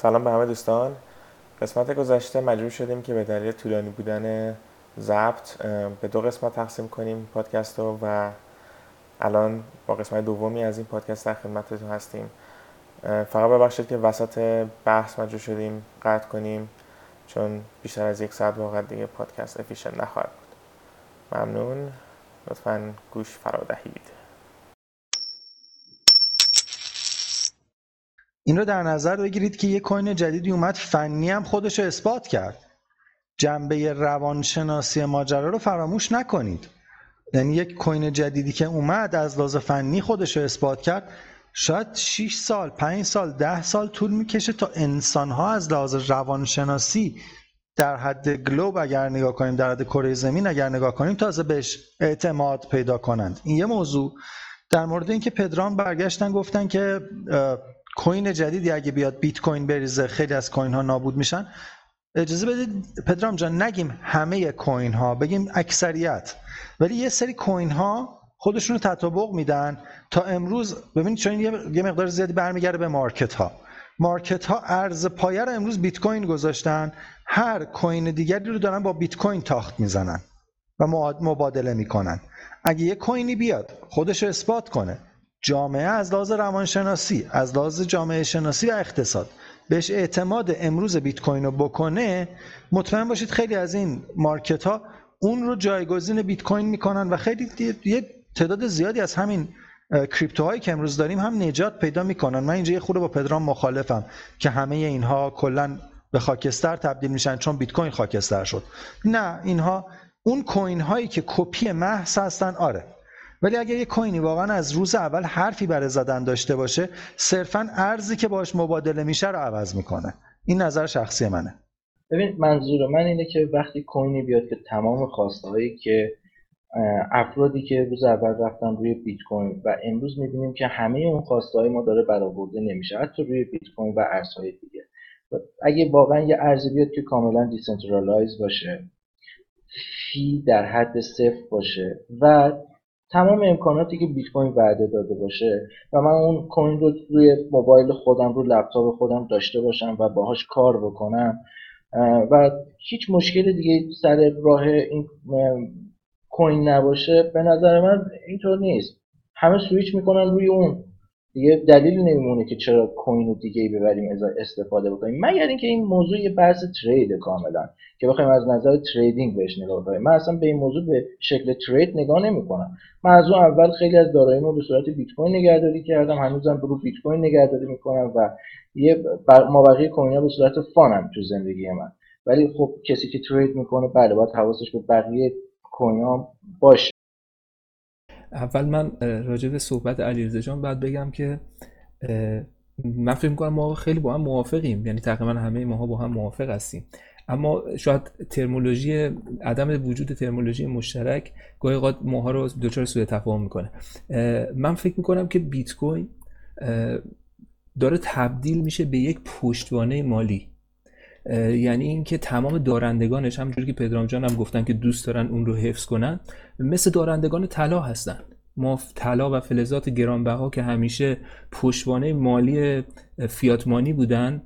سلام به همه دوستان. قسمت گذشته مجبور شدیم که به دلیل طولانی بودن ضبط به دو قسمت تقسیم کنیم پادکست رو و الان با قسمت دومی از این پادکست در خدمتتون هستیم. فقط ببخشید که وسط بحث مجبور شدیم قطع کنیم چون بیشتر از یک ساعت واقعا دیگه پادکست افیشنت نخواهد بود. ممنون. لطفاً گوش فرا دهید. این رو در نظر بگیرید که یک کوین جدیدی اومد فنی هم خودش رو اثبات کرد. جنبه روانشناسی ماجرا رو فراموش نکنید. یعنی یک کوین جدیدی که اومد از لحاظ فنی خودش رو اثبات کرد، شاید 6 سال، 5 سال، 10 سال طول میکشه تا انسان‌ها از لحاظ روانشناسی در حد گلوب اگر نگاه کنیم، در حد کره زمین اگر نگاه کنیم، تازه بهش اعتماد پیدا کنند. این یه موضوع. در مورد اینکه پدرام برگشتن گفتن که کوین جدیدی اگه بیاد بیت کوین بریزه خیلی از کوین ها نابود میشن، اجازه بدید پدرام جان نگیم همه کوین ها، بگیم اکثریت، ولی یه سری کوین ها خودشون رو تطابق میدن تا امروز. ببینید چون یه مقدار زیادی برمیگرده به مارکت ها ارز پایه رو امروز بیت کوین گذاشتن، هر کوین دیگری رو دارن با بیت کوین تاخت میزنن و مبادله میکنن. اگه یه کوینی بیاد خودش رو اثبات کنه، جامعه از لحاظ روانشناسی، از لحاظ جامعه شناسی و اقتصاد بهش اعتماد امروز بیت کوین رو بکنه، مطمئن باشید خیلی از این مارکت ها اون رو جایگزین بیت کوین میکنن و خیلی یه تعداد زیادی از همین کریپتوهایی که امروز داریم هم نجات پیدا میکنن. من اینجا یه خورده با پدرام مخالفم که همه اینها کلا به خاکستر تبدیل میشن چون بیت کوین خاکستر شد. نه، اینها اون کوین هایی که کپی محض هستن، آره، ولی اگر یک کوینی واقعا از روز اول حرفی برای زدن داشته باشه، صرفاً ارزی که باش مبادله میشه رو عوض میکنه. این نظر شخصی منه. ببین، منظور من اینه که وقتی کوینی بیاد که تمام خواستهایی که افرادی که روز اول رفتن روی بیت کوین و امروز میبینیم که همه اون خواستهای ما داره برآورده نمیشه، حتی روی بیت کوین و ارزهای دیگه، اگه واقعا یه ارزی بیاد که کاملا دیسنترالایز باشه، فی در حد صفر باشه و تمام امکاناتی که بیت کوین وعده داده باشه و من اون کوین رو روی موبایل خودم، رو لپتاپ خودم داشته باشم و باهاش کار بکنم و هیچ مشکل دیگه سر راه این کوین نباشه، به نظر من اینطور نیست. همه سویچ میکنن روی اون، دیگه دلیل نمیمونه که چرا کوین دیگه‌ای ببریم از استفاده بکنیم، مگر اینکه این موضوع یه بحث ترید کاملا که بخوایم از نظر تریدینگ بهش نگاه کنیم. من اصلا به این موضوع به شکل ترید نگاه نمی‌کنم. من از اون اول خیلی از داراییمو به صورت بیت کوین نگهداری کردم، هنوزم رو بیت کوین نگهداری می‌کنم و یه مابقی کوین‌ها به صورت فانم تو زندگی من. ولی خب کسی که ترید می‌کنه بله باید حواسش به بقیه کوین‌ها باشه. اول من راجع به صحبت علیرضا جان بعد بگم که من فکر می‌کنم ما خیلی با هم موافقیم، یعنی تقریبا همه ماها با هم موافق هستیم، اما شاید ترمینولوژی، عدم وجود ترمینولوژی مشترک گاهی اوقات ماها رو دچار سوء تفاهم می‌کنه. من فکر می‌کنم که بیت کوین داره تبدیل میشه به یک پشتوانه مالی، یعنی اینکه تمام دارندگانش همونجوری که پدرام جان هم گفتن که دوست دارن اون رو حفظ کنن، مثل دارندگان طلا هستن. ما طلا و فلزات گرانبها که همیشه پشتوانه مالی فیات مانی بودن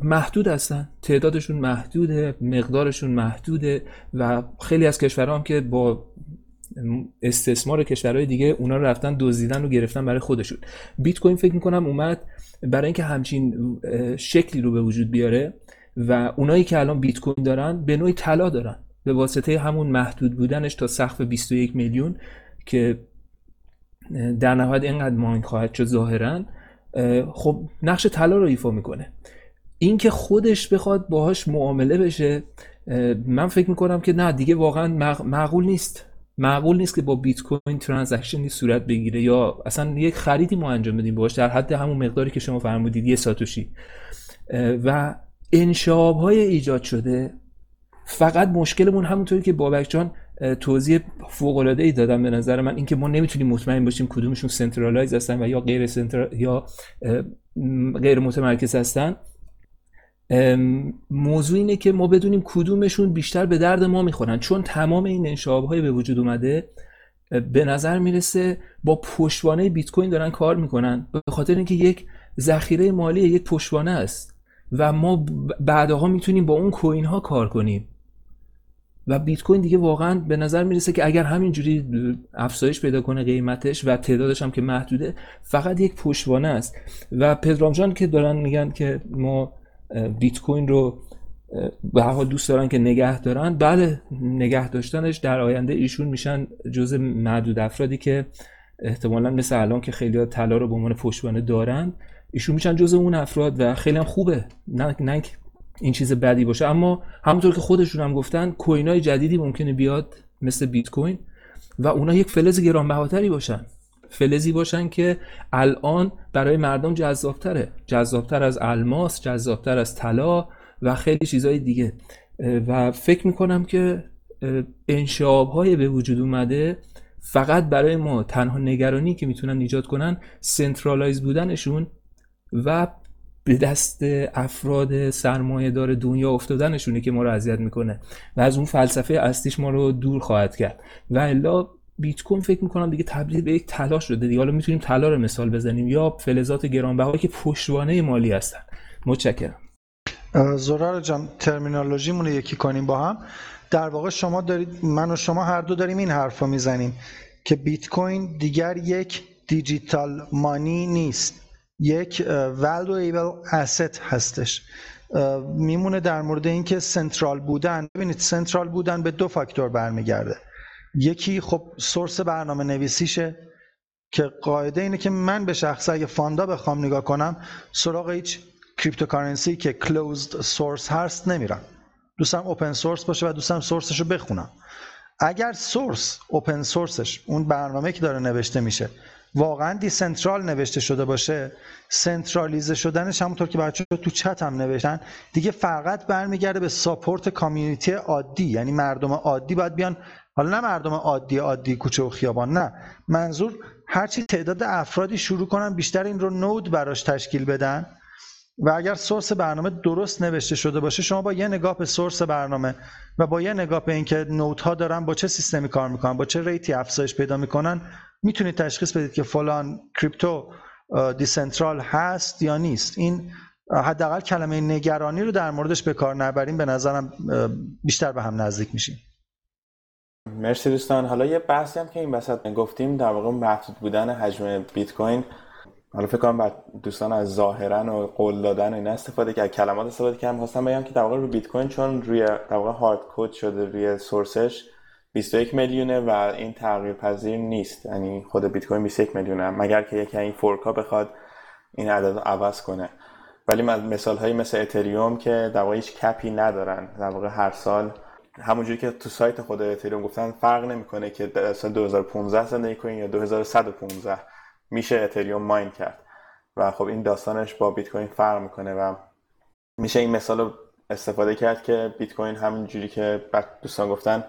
محدود هستن، تعدادشون محدوده، مقدارشون محدوده و خیلی از کشورها هم که با استثمار کشورهای دیگه اونا رو رفتن دزدیدن و گرفتن برای خودشون. بیت کوین فکر می‌کنم اومد برای اینکه همچین شکلی رو به وجود بیاره و اونایی که الان بیت کوین دارن به نوعی طلا دارن به واسطه همون محدود بودنش تا سقف 21 میلیون که در نهایت اینقدر ماین خواهد شد ظاهرا، خب نقش طلا رو ایفا میکنه. اینکه خودش بخواد باهاش معامله بشه من فکر میکنم که نه دیگه، واقعا معقول نیست که با بیت کوین ترانزکشنی صورت بگیره یا اصلا یک خریدی ما انجام بدیم باهاش در حد همون مقداری که شما فرمودید، یه ساتوشی. و انشعاب‌های ایجاد شده. فقط مشکلمون همونطوری که بابک جان توضیح فوق‌العاده‌ای دادن به نظر من، اینکه ما نمیتونیم مطمئن باشیم کدومشون سنترالایز هستن و یا غیر متمرکز هستن. موضوع اینه که ما بدونیم کدومشون بیشتر به درد ما میخورن، چون تمام این انشعاب‌های به وجود اومده به نظر میرسه با پشتوانه بیت کوین دارن کار میکنن، به خاطر اینکه یک ذخیره مالی یک پشتوانه است و ما بعدها میتونیم با اون کوین ها کار کنیم و بیت کوین دیگه واقعا به نظر میرسه که اگر همینجوری افزایش پیدا کنه قیمتش و تعدادش هم که محدوده، فقط یک پشتوانه است. و پدرام جان که دارن میگن که ما بیت کوین رو به هر حال دوست دارن که نگه دارن، بله نگه داشتنش در آینده ایشون میشن جزء معدود افرادی که احتمالاً مثل الان که خیلی‌ها طلا رو به عنوان پشتوانه دارن، ایشون میشن جزء اون افراد و خیلی هم خوبه، نه این چیز بدی باشه. اما همونطور که خودشون هم گفتن کوین‌های جدیدی ممکنه بیاد مثل بیت کوین و اونها یک فلز گرانبهاتری باشن، فلزی باشن که الان برای مردم جذاب‌تره، جذاب‌تر از الماس، جذاب‌تر از طلا و خیلی چیزهای دیگه. و فکر میکنم که انشعاب‌های به وجود اومده فقط برای ما تنها نگرانی که میتونن ایجاد کنن سنترالایز بودنشون و به دست افراد سرمایه‌دار دنیا افتادنشونه که ما رو اذیت میکنه و از اون فلسفه اصلیش ما رو دور خواهد کرد. و الا بیت کوین فکر میکنم دیگه تبدیل به یک طلا شده دیگه. حالا میتونیم طلا رو مثال بزنیم یا فلزات گرانبهایی که پشتوانه مالی هستن. متشکرم. زهرا جان ترمینولوژیمون رو یکی کنیم با هم. در واقع شما دارید، من و شما هر دو داریم این حرفو میزنیم که بیت کوین دیگر یک دیجیتال مانی نیست، یک valuable asset هستش. میمونه در مورد این که سنترال بودن، ببینید سنترال بودن به دو فاکتور برمیگرده. یکی خب سورس برنامه نویسیشه که قاعده اینه که من به شخص اگه فاندا بخوام نگاه کنم سراغ هیچ کریپتوکارنسی که closed source هست نمیرم، دوستم اوپن سورس باشه و دوستم سورسش رو بخونم. اگر سورس اوپن سورسش، اون برنامه که داره نوشته میشه، واقعا دیسنترال نوشته شده باشه، سنترالیزه شدنش همونطور که بچه تو چت هم نوشتن دیگه فقط برمیگرده به ساپورت کامیونیتی عادی، یعنی مردم عادی باید بیان. حالا نه مردم عادی عادی کوچه و خیابان، نه، منظور هرچی تعداد افرادی شروع کنن بیشتر این رو نود براش تشکیل بدن. و اگر سورس برنامه درست نوشته شده باشه، شما با یه نگاه به سورس برنامه و با یه نگاه به اینکه نودها دارن با چه سیستمی کار میکنن، با چه ریتی افزایش پیدا میکنن، میتونید تشخیص بدید که فلان کریپتو دیسنترال هست یا نیست. این حداقل کلمه نگرانی رو در موردش به کار نبریم، به نظرم بیشتر به هم نزدیک میشیم. مرسی دوستان. حالا یه بحثی هم که این وسط گفتیم در واقع محدود بودن حجم بیت کوین، حالا فکر کنم بعد دوستان از ظاهرا و قول دادن و اینا استفاده که کلمات استفاده کردم، خواستم بگم که در واقع رو بیت کوین چون روی در واقع هارد کد شده روی سورسش 21 میلیونه و این تغییر پذیر نیست، یعنی خود بیت کوین 21 میلیونه مگر که یکی این فورکا بخواد این عدد رو عوض کنه. ولی مثال هایی مثل اتریوم که در واقع هیچ کپی ندارن، در واقع هر سال همونجوری که تو سایت خود اتریوم گفتن فرق نمیکنه که در سال 2015 زندگی کنین یا 2115 میشه اتریوم ماین کرد و خب این داستانش با بیت کوین فرق میکنه و میشه این مثال رو استفاده کرد که بیت کوین همینجوری که دوستان گفتن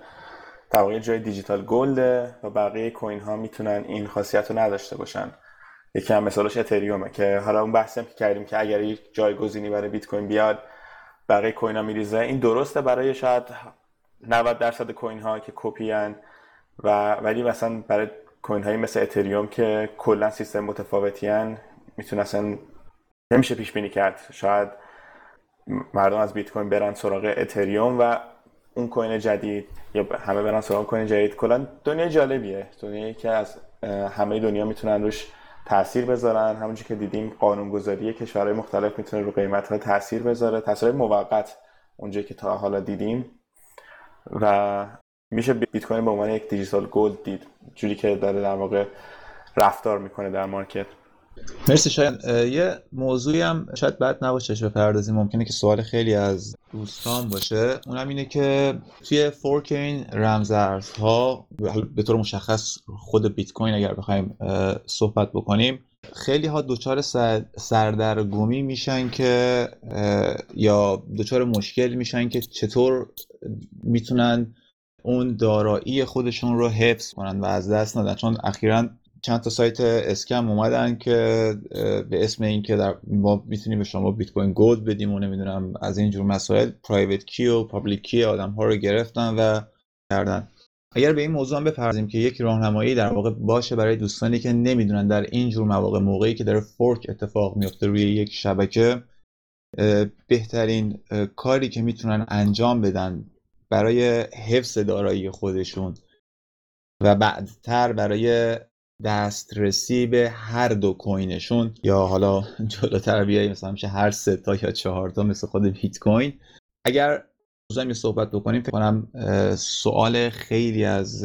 در واقع جای دیجیتال گلده و بقیه کوین ها میتونن این خاصیت رو نداشته باشن. یکی هم مثالش اتریومه که حالا اون بحثی هم که کردیم که اگر یک جایگزینی برای بیت کوین بیاد بقیه کوین ها میریزه، این درسته برای شاید 90% کوین ها که کپی ان و ولی مثلا برای کوین های مثل اتریوم که کلا سیستم متفاوتی ان میتونه اصلا نمیشه پیش بینی کرد. شاید مردم از بیت کوین برن سراغ اتریوم و اون کوین جدید یا همه برن سراغ کوین جدید. کلا دنیا جالبیه، دنیایی که از همه دنیا میتونن روش تاثیر بذارن. همونجوری که دیدیم قانون‌گذاری کشورهای مختلف میتونه رو قیمت ها تاثیر بذاره، تاثیر موقت اونجایی که تا حالا دیدیم. و میشه بیت کوین به عنوان یک دیجیتال گلد دید، جوری که داره در واقع رفتار میکنه در مارکت. مرسی. شاید یه موضوعی هم شاید بد نباشه چه بپردازیم، ممکنه که سوال خیلی از دوستان باشه، اونم اینه که توی فورک این رمزارزها به طور مشخص خود بیت کوین اگر بخوایم صحبت بکنیم، خیلی ها دوچار سردرگمی میشن که یا دوچار مشکل میشن که چطور میتونن اون دارایی خودشون رو حفظ کنن و از دست ندن. چون اخیراً چند تا سایت اسکم اومدن که به اسم این که ما میتونیم به شما بیت کوین گلد بدیم و نمیدونم از این جور مسائل، پرایوت کی و پابلیک کی آدم‌ها رو گرفتن و کردن. اگر به این موضوع هم بپردازیم که یک راهنمایی در واقع باشه برای دوستانی که نمیدونن در این جور مواقع، موقعی که داره فورک اتفاق میفته روی یک شبکه، بهترین کاری که میتونن انجام بدن برای حفظ دارایی خودشون و بعدتر برای دسترسی به هر دو کوینشون، یا حالا جلوتر بیایی مثلا میشه هر 3 تا یا 4 تا مثل خود بیت کوین. اگر روزم یه صحبت بکنیم فکر کنم سوال خیلی از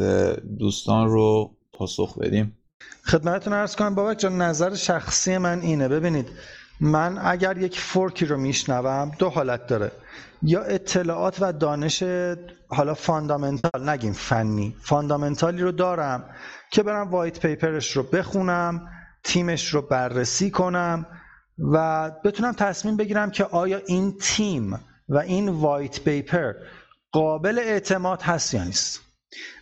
دوستان رو پاسخ بدیم. خدمتتون عرض کنم بابک جان، نظر شخصی من اینه. ببینید، من اگر یک فورکی رو میشنوم دو حالت داره، یا اطلاعات و دانش حالا فاندامنتال، نگیم فنی، فاندامنتالی رو دارم که برم وایت پیپرش رو بخونم، تیمش رو بررسی کنم و بتونم تصمیم بگیرم که آیا این تیم و این وایت پیپر قابل اعتماد هست یا نیست.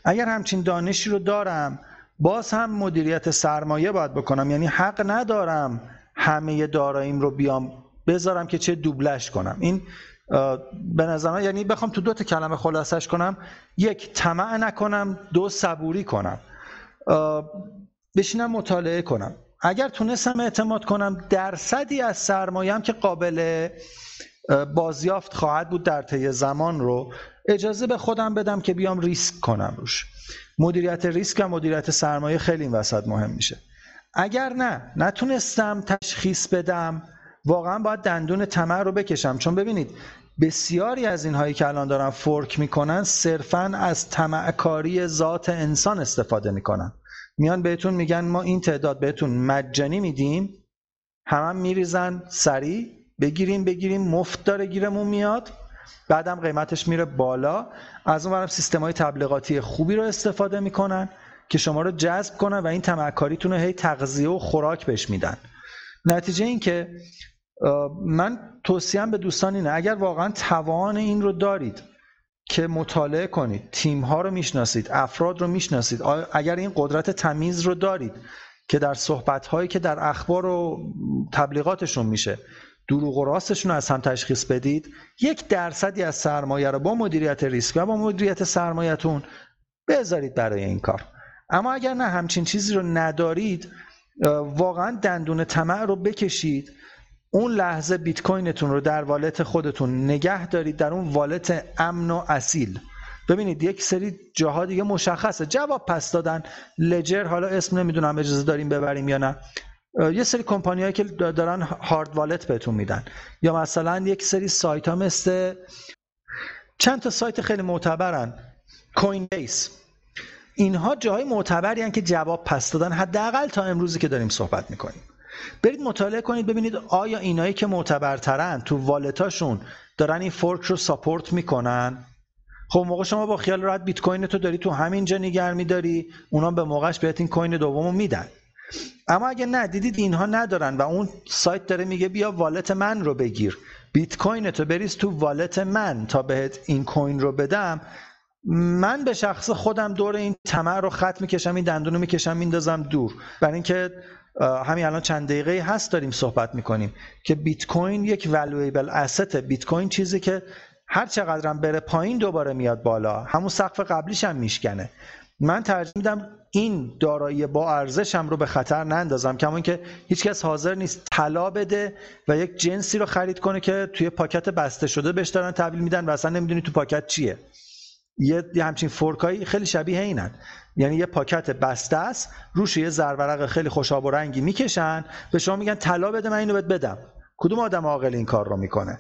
اگر همچین دانشی رو دارم، باز هم مدیریت سرمایه باید بکنم، یعنی حق ندارم همه داراییم رو بیام بذارم که چه دوبلش کنم. این به نظر من، یعنی بخوام تو 2 کلمه خلاصش کنم، 1 طمع نکنم، 2 صبوری کنم، بشینم مطالعه کنم. اگر تونستم اعتماد کنم درصدی از سرمایه‌ام که قابل بازیافت خواهد بود در طی زمان رو اجازه به خودم بدم که بیام ریسک کنم روش. مدیریت ریسک و مدیریت سرمایه خیلی این وسط مهم میشه. اگر نتونستم تشخیص بدم، واقعا باید دندون طمع رو بکشم، چون ببینید بسیاری از اینهایی که الان دارن فورک میکنن صرفا از طمعکاری ذات انسان استفاده میکنن. میان بهتون میگن ما این تعداد بهتون مجانی میدیم، همه میریزن سریع بگیریم، مفت داره گیرمون میاد، بعدم قیمتش میره بالا. از اون ورم سیستم‌های تبلیغاتی خوبی رو استفاده میکنن که شما رو جذب کنن و این طمعکاریتون رو هی تغذیه و خوراک بهش میدن. نتیجه این که من توصیه‌ام به دوستان اینه، اگر واقعا توان این رو دارید که مطالعه کنید، تیم‌ها رو میشناسید، افراد رو میشناسید، اگر این قدرت تمیز رو دارید که در صحبت‌هایی که در اخبار و تبلیغاتشون میشه دروغ و راستشون رو از هم تشخیص بدید، 1% از سرمایه رو با مدیریت ریسک و با مدیریت سرمایه‌تون بذارید برای این کار. اما اگر نه همچین چیزی رو ندارید، واقعا دندون طمع رو بکشید، اون لحظه بیت کوینتون رو در والت خودتون نگه دارید، در اون والت امن و اصیل. ببینید یک سری جاها دیگه مشخصه جواب پس دادن، لجر، حالا اسم نمیدونم اجازه داریم ببریم یا نه، یه سری کمپانیایی که دارن هارد والت بهتون میدن، یا مثلا یک سری سایت ها مثل چند تا سایت خیلی معتبرن، کوین بیس، اینها جاهای معتبری هستند که جواب پس دادن، حداقل تا امروزی که داریم صحبت میکنیم. برید مطالعه کنید ببینید آیا اینایی که معتبرترن تو والتاشون دارن این فورک رو ساپورت میکنن. خب موقع شما با خیال راحت بیت کوین تو داری تو همینجا نگه می‌داری، اونا به موقعش بهت این کوین دومو میدن. اما اگه ندیدید اینها ندارن و اون سایت داره میگه بیا والت من رو بگیر، بیت کوین تو بریز تو والت من تا بهت این کوین رو بدم، من به شخص خودم دور این طمع رو خط میکشم، این دندون رو میکشم میندازم دور. برای اینکه همین الان چند دقیقه هست داریم صحبت میکنیم که بیت کوین یک valuable asset، بیت کوین چیزی که هر چقدر هم بره پایین دوباره میاد بالا، همون سقف قبلیش هم میشکنه. من ترجیح میدم این دارایی با ارزشم رو به خطر نندازم، کما اینکه هیچکس حاضر نیست طلا بده و یک جنسی رو خرید کنه که توی پاکت بسته شده بهش دارن تحویل میدن و اصلا نمیدونی تو پاکت چیه. یه همچین فورکایی خیلی شبیه اینن، یعنی یه پاکت بسته است، روش یه زرورق خیلی خوشاب و رنگی میکشن، به شما میگن طلا بده من اینو بهت بدم. کدوم آدم عاقل این کار رو میکنه؟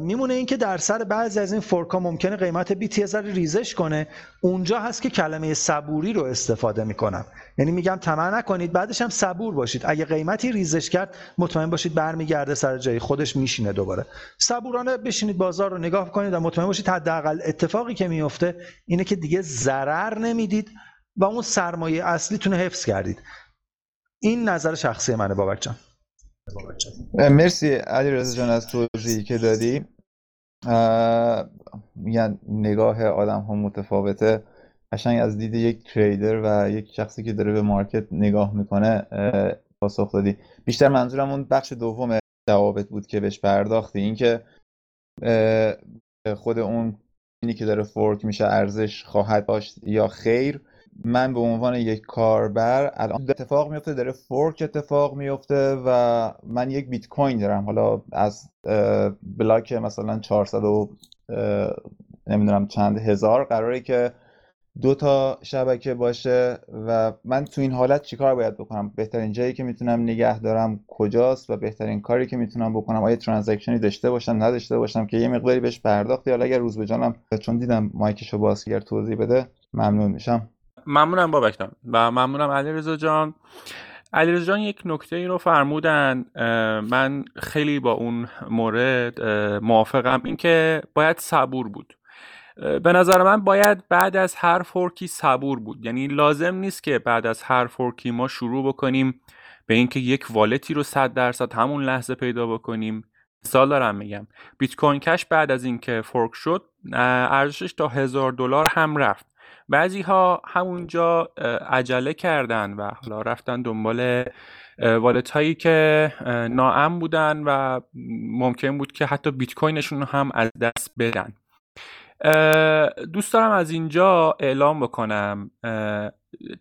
میمونه این که در سر بعضی از این فورکا ممکنه قیمت بیتی از ریزش کنه، اونجا هست که کلمه صبوری رو استفاده میکنم، یعنی میگم طمع نکنید، بعدش هم صبور باشید. اگه قیمتی ریزش کرد مطمئن باشید برمیگرده سر جای خودش، میشینه دوباره. صبورانه بشینید بازار رو نگاه کنید و مطمئن باشید حداقل اتفاقی که میفته اینه که دیگه ضرر نمیدید و اون سرمایه اصلیتون رو حفظ کردید. این نظر شخصی منه بابک جان. مرسی علیرضا جان از توضیحی که دادی. یعنی نگاه آدم ها متفاوته، قشنگ از دید یک تریدر و یک شخصی که داره به مارکت نگاه میکنه پاسخ دادی. بیشتر منظورم اون بخش دوم جوابت بود که بهش پرداختی، این که خود اون اینی که داره فورک میشه ارزش خواهد داشت یا خیر. من به عنوان یک کاربر الان اتفاق میفته، داره فورک اتفاق میفته و من یک بیت کوین دارم، حالا از بلاک مثلا 400 و نمیدونم چند هزار قراره که 2 تا شبکه باشه و من تو این حالت چیکار باید بکنم؟ بهترین جایی که میتونم نگه دارم کجاست و بهترین کاری که میتونم بکنم، آیا ترانزکشنی داشته باشم نداشته باشم که یه مقداری بهش پرداخت، یا اگر روز به جانم، چون دیدم مایکشو باز کرد، توضیح بده ممنون میشم. ممنونم بابک جان و ممنونم علیرضا جان. علیرضا جان یک نکته ای رو فرمودن، من خیلی با اون مورد موافقم، این که باید صبور بود. به نظر من باید بعد از هر فورکی صبور بود، یعنی لازم نیست که بعد از هر فورکی ما شروع بکنیم به اینکه یک والتی رو 100% همون لحظه پیدا بکنیم. مثال دارم میگم، بیت کوین کش بعد از اینکه فورک شد ارزشش تا $1000 هم رفت. بعضی ها همونجا عجله کردن و حالا رفتن دنبال والت هایی که ناامن بودن و ممکن بود که حتی بیت کوینشون هم از دست بدن. دوست دارم از اینجا اعلام بکنم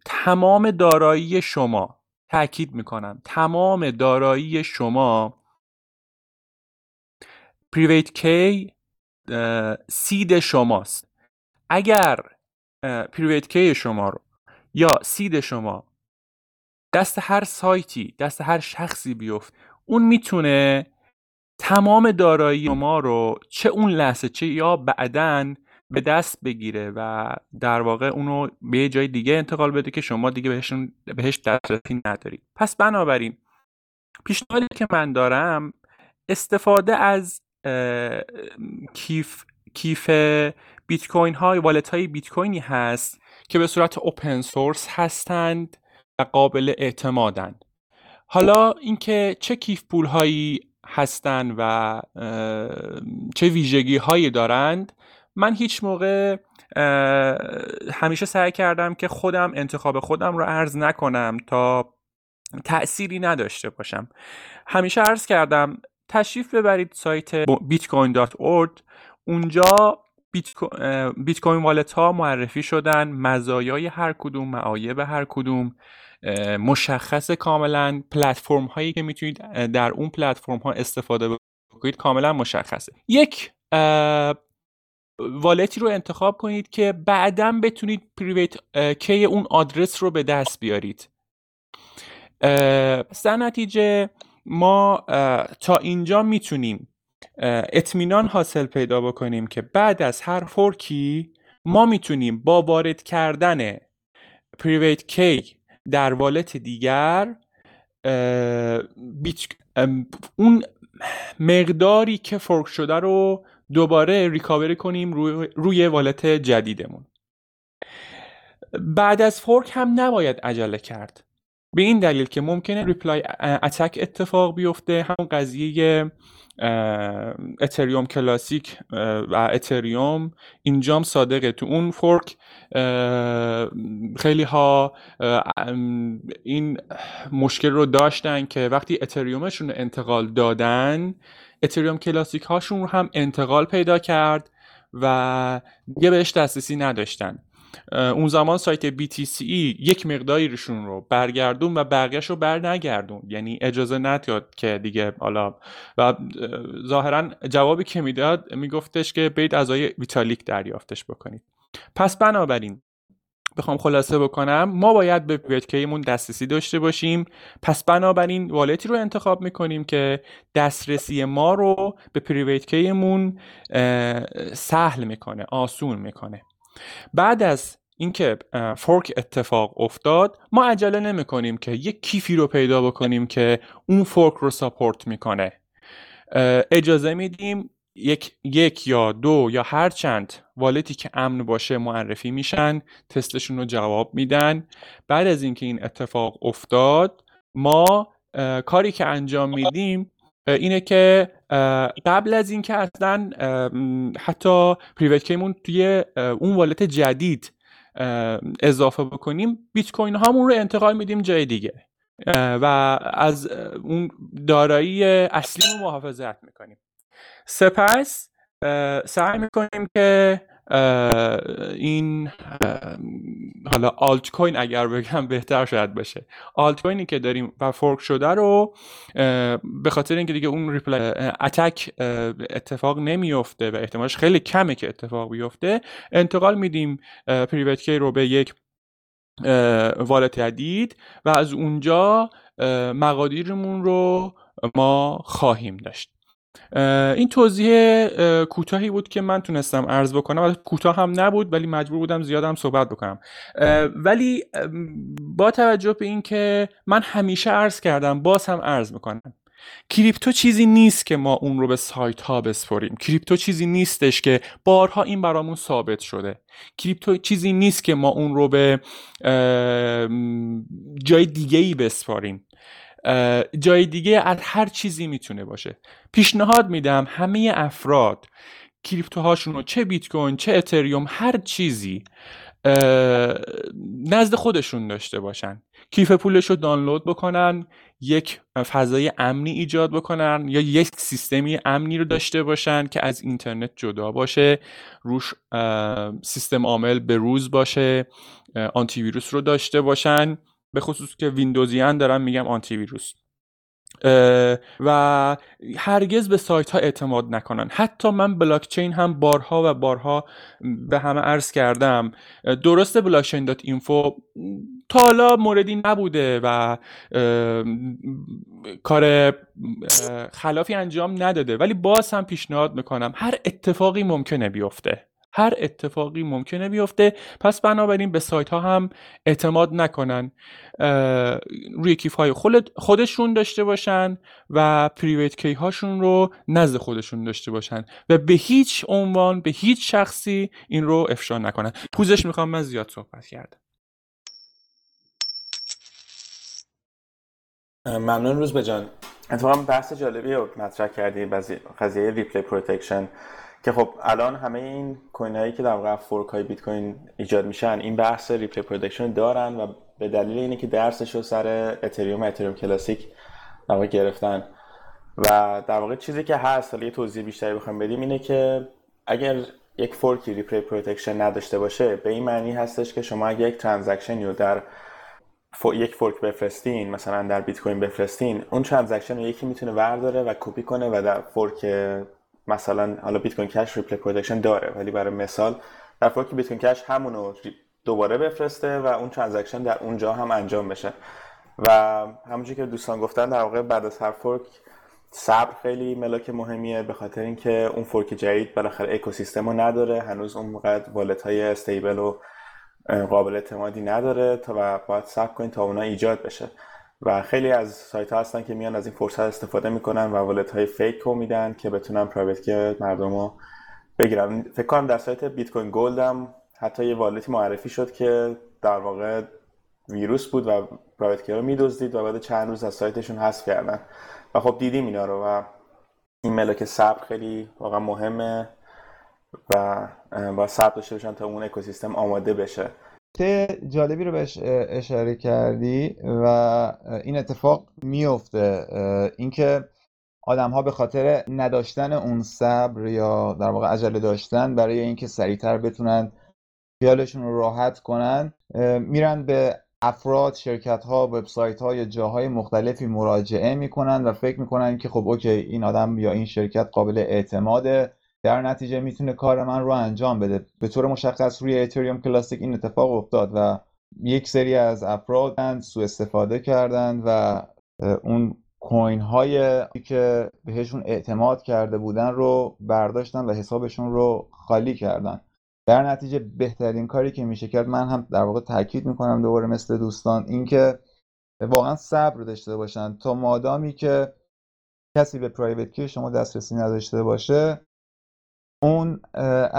تمام دارایی شما، تأکید میکنم تمام دارایی شما، پریویت کی سید شماست. اگر پریویت کی شما رو یا سید شما دست هر سایتی، دست هر شخصی بیفت، اون میتونه تمام دارایی ما رو چه اون لحظه چه یا بعداً به دست بگیره و در واقع اونو به یه جای دیگه انتقال بده که شما دیگه بهش دسترسی ندارید. پس بنابراین پیشنهادی که من دارم استفاده از کیف بیت کوین های، والت های بیت کوینی هست که به صورت اوپن سورس هستند و قابل اعتمادند. حالا اینکه چه کیف پول هایی هستن و چه ویژگی هایی دارند، من هیچ موقع همیشه سعی کردم که خودم انتخاب خودم رو عرض نکنم تا تأثیری نداشته باشم. همیشه عرض کردم تشریف ببرید سایت bitcoin.org، اونجا بیت کوین والت ها معرفی شدن، مزایای هر کدوم، معایب هر کدوم مشخص، کاملا پلتفرم هایی که میتونید در اون پلتفرم ها استفاده بکنید کاملا مشخصه. یک والتی رو انتخاب کنید که بعداً بتونید پریویت کی اون آدرس رو به دست بیارید. در نتیجه ما تا اینجا میتونیم اطمینان حاصل پیدا بکنیم که بعد از هر فورکی ما میتونیم با وارد کردن پریویت کی در والت دیگر اون مقداری که فورک شده رو دوباره ریکاور کنیم روی والت جدیدمون. بعد از فورک هم نباید عجله کرد، به این دلیل که ممکنه ریپلای اتک اتفاق بیفته. همون قضیه اتریوم کلاسیک و اتریوم اینجام صادقه، تو اون فورک خیلی ها این مشکل رو داشتن که وقتی اتریومشون انتقال دادن، اتریوم کلاسیک هاشون رو هم انتقال پیدا کرد و دیگه بهش دسترسی نداشتن. اون زمان سایت BTC یک مقداری روشون رو برگردون و بقیهش رو برنگردون، یعنی اجازه نداد که دیگه حالا، و ظاهرا جوابی که میداد میگفتش که برید از آقای ویتالیک دریافتش بکنید. پس بنابراین بخوام خلاصه بکنم، ما باید به پریویت کیمون دسترسی داشته باشیم، پس بنابراین والتی رو انتخاب میکنیم که دسترسی ما رو به پریویت کیمون سهل میکنه، آسون میکنه. بعد از اینکه فورک اتفاق افتاد، ما عجله نمی کنیم که یک کیفی رو پیدا بکنیم که اون فورک رو ساپورت میکنه. اجازه میدیم یک یا دو یا هر چند والتی که امن باشه معرفی میشن، تستشون رو جواب میدن. بعد از اینکه این اتفاق افتاد، ما کاری که انجام میدیم اینه که قبل از این که اصلا حتی پریویت کیمون توی اون والت جدید اضافه بکنیم، بیت کوین هامون رو انتقال میدیم جای دیگه و از اون دارایی اصلی محافظت میکنیم. سپس سعی میکنیم که این حالا آلت کوین اگر بگم بهتر شاید باشه، آلت کوینی که داریم و فورک شده رو به خاطر اینکه دیگه اون ریپلای اتک اتفاق نمیفته و احتمالش خیلی کمه که اتفاق بیفته، انتقال میدیم پریوت کی رو به یک والت جدید و از اونجا مقادیرمون رو ما خواهیم داشت. این توضیح کوتاهی بود که من تونستم عرض بکنم، البته کوتاه هم نبود ولی مجبور بودم زیاد هم صحبت بکنم. ولی با توجه به این که من همیشه عرض کردم باز هم عرض میکنم، کریپتو چیزی نیست که ما اون رو به سایت ها بسپریم، کریپتو چیزی نیستش که بارها این برامون ثابت شده، کریپتو چیزی نیست که ما اون رو به جای دیگه‌ای بسپاریم، جای دیگه از هر چیزی میتونه باشه. پیشنهاد میدم همه افراد کریپتوهاشون رو، چه بیت کوین چه اتریوم، هر چیزی نزد خودشون داشته باشن، کیف پولش رو دانلود بکنن، یک فضای امنی ایجاد بکنن یا یک سیستمی امنی رو داشته باشن که از اینترنت جدا باشه، روش سیستم عامل به روز باشه، آنتی ویروس رو داشته باشن، به خصوص که ویندوزیان دارم میگم آنتی ویروس، و هرگز به سایت ها اعتماد نکنن. حتی من بلاکچین هم بارها و بارها به همه عرض کردم، درسته بلاکچین دات اینفو تا حالا موردی نبوده و کار خلافی انجام نداده، ولی باز هم پیشنهاد میکنم هر اتفاقی ممکنه بیفته، هر اتفاقی ممکنه بیفته، پس بنابراین به سایت ها هم اعتماد نکنن، روی کیف های خودشون داشته باشن و پریویت کی هاشون رو نزد خودشون داشته باشن و به هیچ عنوان به هیچ شخصی این رو افشا نکنن. پوزش میخوام، من زیاد صحبت کردم. ممنون روزبه جان. اتفاقا بحث جالبی رو مطرح کردی، قضیه ریپلی پروتکشن که خب الان همه این کوین هایی که در واقع فورک های بیت کوین ایجاد میشن این بحث ریپلی پروتکشن دارن و به دلیل اینه که درسش رو سر اتریوم کلاسیک در واقع گرفتن و در واقع چیزی که هست، حالا یه توضیح بیشتری بخوام بدیم، اینه که اگر یک فورکی ریپلی پروتکشن نداشته باشه به این معنی هستش که شما اگه یک ترانزکشنی رو در یک فورک بفرستین، مثلا در بیت کوین بفرستین، اون ترانزکشن رو یکی میتونه ورداره و کپی کنه و در فورک مثلا حالا بیت کوین کش ریپلی پروتکشن داره، ولی برای مثال در فورک بیت کوین کش همونو دوباره بفرسته و اون ترانزکشن در اونجا هم انجام بشه. و همونجوری که دوستان گفتن در واقع بعد از هر فورک صبر خیلی ملاک مهمیه، به خاطر اینکه اون فورک جدید بالاخره اکوسیستمو نداره، هنوز اونقدر والت های استیبل و قابل اعتمادی نداره تا باید صبر کنین تا اونها ایجاد بشه. و خیلی از سایت ها هستن که میان از این فرصت استفاده میکنن و والت های فیک رو میدن که بتونن پرایوت کی مردم رو بگیرن. فکر کنم در سایت بیت کوین گلد هم حتی یه والتی معرفی شد که در واقع ویروس بود و پرایوت کی رو میدزدید و بعد چند روز از سایتشون حذف کردن و خب دیدیم اینا رو. و این ملاک صبر خیلی واقعا مهمه و با صبر داشته باشن تا اون اکوسیستم آماده بشه. ته جالبی رو بهش اشاره کردی و این اتفاق میفته، اینکه آدم‌ها به خاطر نداشتن اون صبر یا در واقع عجله داشتن برای اینکه سریعتر بتونن خیالشون رو راحت کنن، میرن به افراد، شرکت‌ها، وبسایت‌ها یا جاهای مختلفی مراجعه میکنن و فکر میکنن که خب اوکی این آدم یا این شرکت قابل اعتماده، در نتیجه میتونه کار من رو انجام بده. به طور مشخص روی اتریوم کلاسیک این اتفاق افتاد و یک سری از افراد سوء استفاده کردند و اون کوین هایی که بهشون اعتماد کرده بودن رو برداشتن و حسابشون رو خالی کردن. در نتیجه بهترین کاری که میشه کرد، من هم در واقع تاکید میکنم دوباره مثل دوستان، این که واقعا صبر داشته باشن تا مادامی که کسی به پرایوت کی شما دسترسی نداشته باشه، اون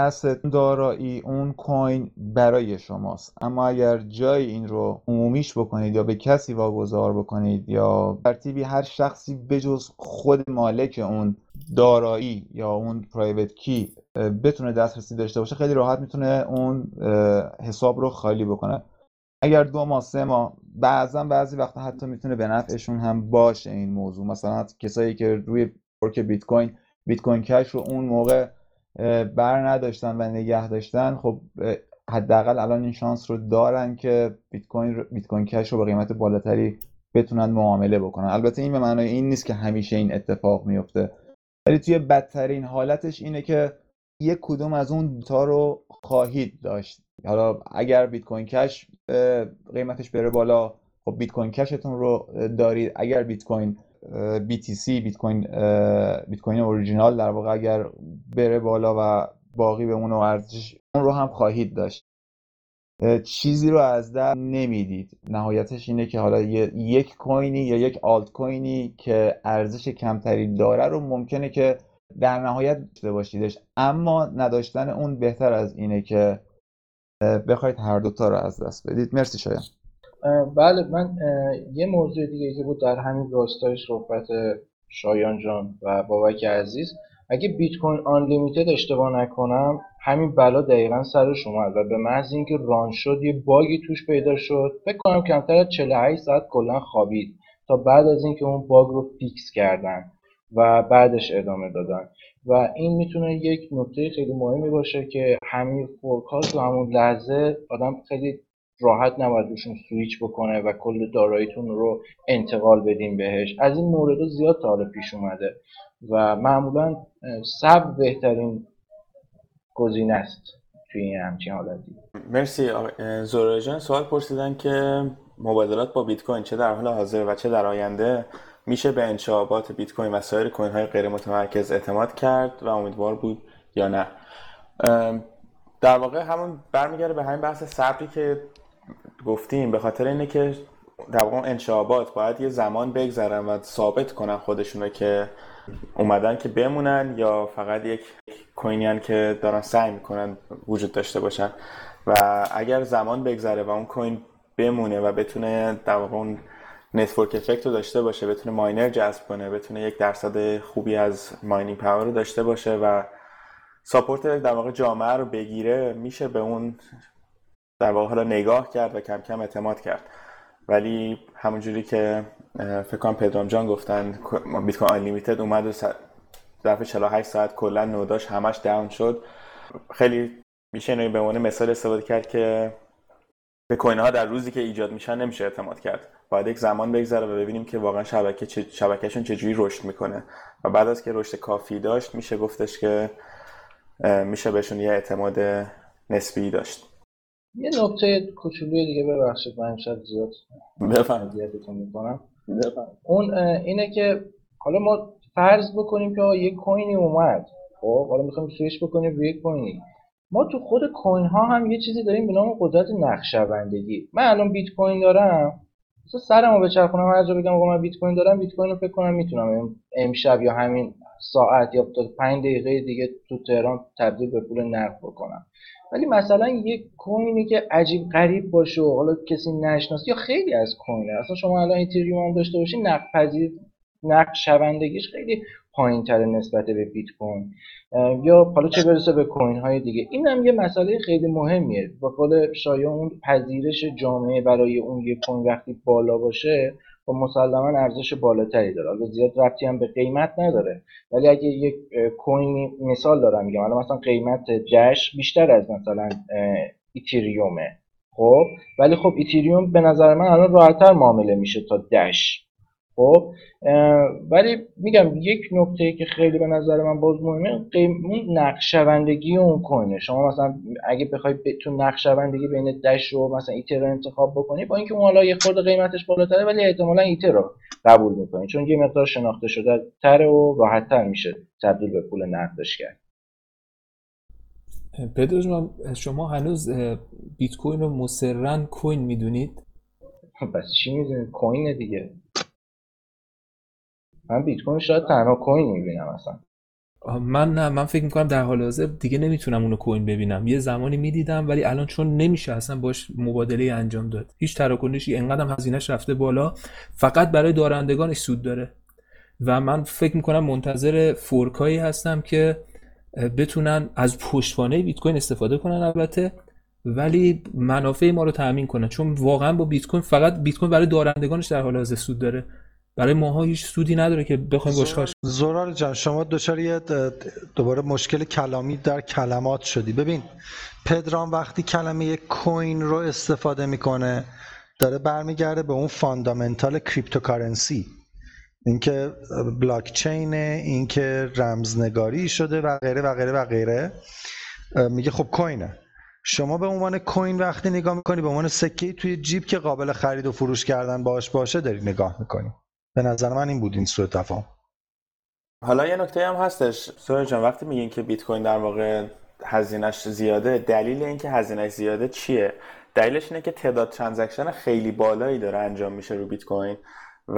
asset، دارایی، اون کوین برای شماست. اما اگر جای این رو عمومیش بکنید یا به کسی واگذار بکنید یا ترتیبی هر شخصی بجز خود مالک اون دارایی یا اون پرایوت کی بتونه دسترسی داشته باشه، خیلی راحت میتونه اون حساب رو خالی بکنه. اگر 2 ماه 3 ماه بعضی وقتا حتی میتونه به نفعشون هم باشه این موضوع. مثلا کسایی که روی فورک بیت کوین کش رو اون موقع بر نداشتن و نگه داشتن، خب حداقل الان این شانس رو دارن که بیت کوین کش رو به قیمت بالاتری بتونن معامله بکنن. البته این به معنای این نیست که همیشه این اتفاق میفته، ولی توی بدترین حالتش اینه که یک کدوم از اون دوتا رو خواهید داشت. حالا اگر بیت کوین کش قیمتش بره بالا، خب بیت کوین کشتون رو دارید. اگر بیت کوین BTC بیت کوین اوریجینال در واقع اگر بره بالا و باقی بمونه ارزش، اون رو هم خواهید داشت. چیزی رو از دست نمیدید. نهایتش اینه که حالا یک کوینی یا یک آلت کوینی که ارزش کمتری داره رو ممکنه که در نهایت داشته باشیدش، اما نداشتن اون بهتر از اینه که بخواید هر دوتا رو از دست بدید. مرسی شایان. بله، من یه موضوع دیگه که بود در همین راستای صحبت شایان جان و بابک عزیز، اگه بیت کوین آن لیمیتد اشتباه نکنم همین بلا دقیقاً سر شما و به محض اینکه ران شد یه باگی توش پیدا شد، فکر کنم کمتر از 48 ساعت کلا خوابید تا بعد از اینکه اون باگ رو فیکس کردن و بعدش ادامه دادن. و این میتونه یک نکته خیلی مهمی باشه که همین فورکاست و همون لحظه آدم خیلی راحت نباید روشون سویچ بکنه و کل داراییتون رو انتقال بدین بهش. از این مورد زیاد تا حالا پیش اومده و معمولا صبر بهترین گزینه است توی این همچین حالتی. مرسی. زورا جان سوال پرسیدن که مبادلات با بیت کوین چه در حال حاضر و چه در آینده میشه به انشعابات بیت کوین و سایر کوین های غیر متمرکز اعتماد کرد و امیدوار بود یا نه. در واقع همون برمیگرده به همین بحث صبری که گفتیم، به خاطر اینه که در واقع انشعابات باید یه زمان بگذرن و ثابت کنن خودشونو که اومدن که بمونن یا فقط یک کوینیان که دارن سعی میکنن وجود داشته باشن. و اگر زمان بگذره و اون کوین بمونه و بتونه در واقع اون نتورک افکت رو داشته باشه، بتونه ماینر جذب کنه، بتونه یک درصد خوبی از ماینینگ پاور رو داشته باشه و ساپورت در واقع جامعه رو بگیره، میشه به اون در واقع حالا نگاه کرد و کم کم اعتماد کرد. ولی همونجوری که فکر کنم پدرام جان گفتن، بیت کوین آن لیمیتد اومد و ظرف 48 ساعت کلا نوداش همش داون شد. خیلی میشه اینو به عنوان مثال استفاده کرد که به کوین ها در روزی که ایجاد میشن نمیشه اعتماد کرد. باید یک زمان بگذره و ببینیم که واقعا شبکهشون چجوری رشد میکنه و بعد از که رشد کافی داشت میشه گفتش که میشه بهشون یه اعتماد نسبی داشت. یه نکته کوچولوی دیگه ببخشید من شاید زیاد بفهمیدتون میکنم، اون اینه که حالا ما فرض بکنیم که یک کوینی اومد، خب حالا میخوایم سویچ بکنیم به یک کوینی. ما تو خود کوین ها هم یه چیزی داریم به نام قدرت نقشه‌بندی. من الان بیت کوین دارم، مثلا سرمو بچرخونم هر جا بگم آقا من بیت کوین دارم، بیت کوین رو فکر کنم میتونم امشب یا همین ساعت یا 5 دقیقه دیگه تو تهران تبدیل به پول نقد بکنم. ولی مثلا یک کوینی که عجیب غریب باشه و حالا کسی نشناسه یا خیلی از کوین‌ها، اصلا شما الان اتریوم هم داشته باشین، نقدشوندگیش خیلی پایین‌تره نسبت به بیت کوین یا حالا چه برسه به کوین‌های دیگه. این هم یه مسئله خیلی مهمیه. با قول شایان اون پذیرش جامعه برای اون یک کوین وقتی بالا باشه و مسلماً ارزش بالاتری داره، البته زیاد ربطی هم به قیمت نداره. ولی اگه یک کوینی مثال دارم میگم، الان مثلا قیمت جش بیشتر از مثلا اتریومه، خب ولی خب اتریوم به نظر من الان راحت‌تر معامله میشه تا دش. خب ولی میگم یک نکته که خیلی به نظر من باز مهمه اون نقشه‌بندی اون کوینه. شما مثلا اگه بخوای تو نقشه‌بندی بین دش رو مثلا ایتر رو انتخاب بکنی، با اینکه اون حالا یه خورده قیمتش بالاتره ولی احتمالاً ایتر رو قبول می‌کنی چون یه مقدار شناخته شده تره و راحت‌تر میشه تبدیل به پول نقدش کرد. پدرام شما هنوز بیت کوین رو مصرن کوین میدونید؟ بس چی میدونید؟ کوین دیگه. من بیت کوین شاید تنها کوین میبینم اصلا. من نه، من فکر میکنم در حال حاضر دیگه نمیتونم اونو کوین ببینم. یه زمانی میدیدم ولی الان چون نمیشه اصلا باش مبادله انجام داد، هیچ تراکنشی، انقدرم هزینه‌اش رفته بالا، فقط برای دارندگانش سود داره و من فکر میکنم منتظر فورکایی هستم که بتونن از پشتوانه بیت کوین استفاده کنن البته، ولی منافع ما رو تامین کنن، چون واقعا با بیت کوین فقط بیت کوین برای دارندگانش در حال حاضر سود داره. برای ماها هیچ سودی نداره که بخوایم گوشخاش. زورار جان شما دوباره مشکل کلامی در کلمات شدی. ببین پدرام وقتی کلمه کوین رو استفاده میکنه داره برمیگرده به اون فاندامنتال کریپتوکارنسی، اینکه بلاکچینه، اینکه رمزنگاری شده و غیره و غیره و غیره. میگه خب کوینه، شما به عنوان کوین وقتی نگاه میکنی به عنوان سکه توی جیب که قابل خرید و فروش کردن باهاش باشه داری نگاه میکنی. به نظر من این بود این سوء تفاهم. حالا یه نکته هم هستش سوره جان، وقتی میگین که بیت کوین در واقع هزینه‌اش زیاده، دلیل اینکه هزینه‌اش زیاده چیه؟ دلیلش اینه که تعداد ترانزکشن خیلی بالایی داره انجام میشه رو بیت کوین و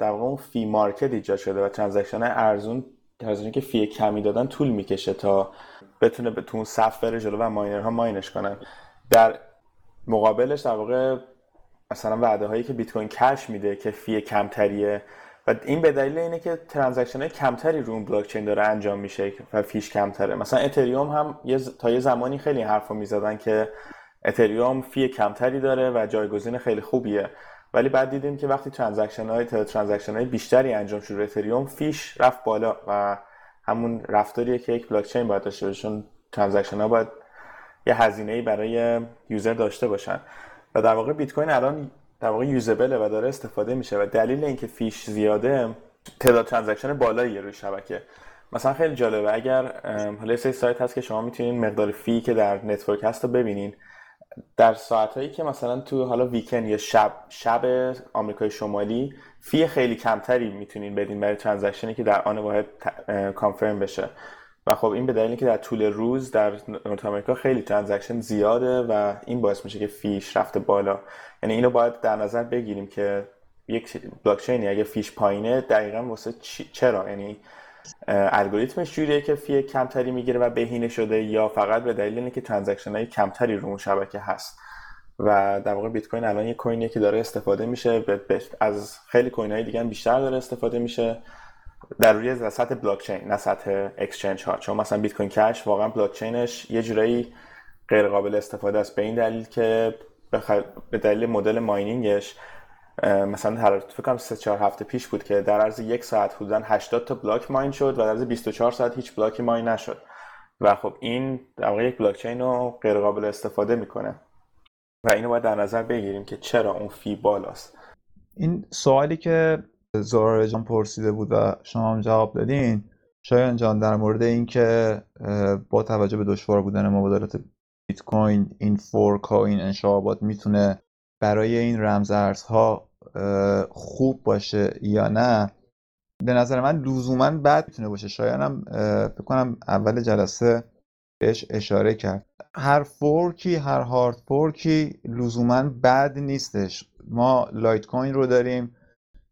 در واقع اون فی مارکت ایجاد شده و ترانزکشن ارزونی که فی کمی دادن طول میکشه تا بتونه بتون صف بره جلو و ماینرها ماینش کنن. در مقابلش در واقع مثلا وعده هایی که بیت کوین کش میده که فی کمتریه و این به دلیل اینه که ترانزکشن های کمتری رو اون بلاک چین داره انجام میشه و فیش کمتره. مثلا اتریوم هم تا یه زمانی خیلی حرفو میزدن که اتریوم فی کمتری داره و جایگزین خیلی خوبیه، ولی بعد دیدیم که وقتی ترانزکشن های بیشتری انجام شد اتریوم فیش رفت بالا و همون رفتاریه که یک بلاک چین باید داشته باشه، چون ترانزکشن ها باید یه هزینه‌ای برای یوزر داشته باشن و در واقع بیت کوین الان در واقع یوزبله و داره استفاده میشه و دلیل اینکه فیش زیاده تعداد ترانزکشن بالاییه روی شبکه. مثلا خیلی جالبه اگر حالا یه سایت هست که شما میتونین مقدار فی که در نتورک هست رو ببینین در ساعتایی که مثلا تو حالا ویکند یا شب آمریکای شمالی فی خیلی کمتری میتونین بدین برای ترانزکشنی که در آن واحد کانفرم بشه و خب این به دلیل اینکه در طول روز در نورت آمریکا خیلی ترانزکشن زیاده و این باعث میشه که فیش رفته بالا. یعنی اینو باید در نظر بگیریم که یک بلاک چین اگه فیش پایینه دقیقاً واسه چرا، یعنی الگوریتمش جوریه که فی کمتری میگیره و بهینه شده یا فقط به دلیل اینکه ترانزکشن‌های کمتری رو اون شبکه هست و در واقع بیت کوین الان یک کوینیه که داره استفاده میشه از خیلی کوین‌های دیگه هم بیشتر داره استفاده میشه در روی سطح بلاک چین نه سطح اکسچنج ها، چون مثلا بیت کوین کش واقعا بلاک چینش یه جورایی غیر قابل استفاده است به این دلیل که به دلیل مدل ماینینگش مثلا فکر کنم 3-4 هفته پیش بود که در عرض 1 ساعت حدوداً 80 تا بلاک ماین شد و در عرض 24 ساعت هیچ بلاکی ماین نشد و خب این در واقع یک بلاک چین رو غیر قابل استفاده میکنه و اینو باید در نظر بگیریم که چرا اون فی بالاست. این سوالی که زورار جان پرسیده بود و شما هم جواب دادین شایان جان در مورد این که با توجه به دشوار بودن مبادلات بیت کوین این فورک ها این انشعابات میتونه برای این رمز ارزها خوب باشه یا نه، به نظر من لزوما بد میتونه باشه. شایانم فکر کنم اول جلسه بهش اشاره کرد. هر فورکی هر هارد فورکی لزوما بد نیستش. ما لایت کوین رو داریم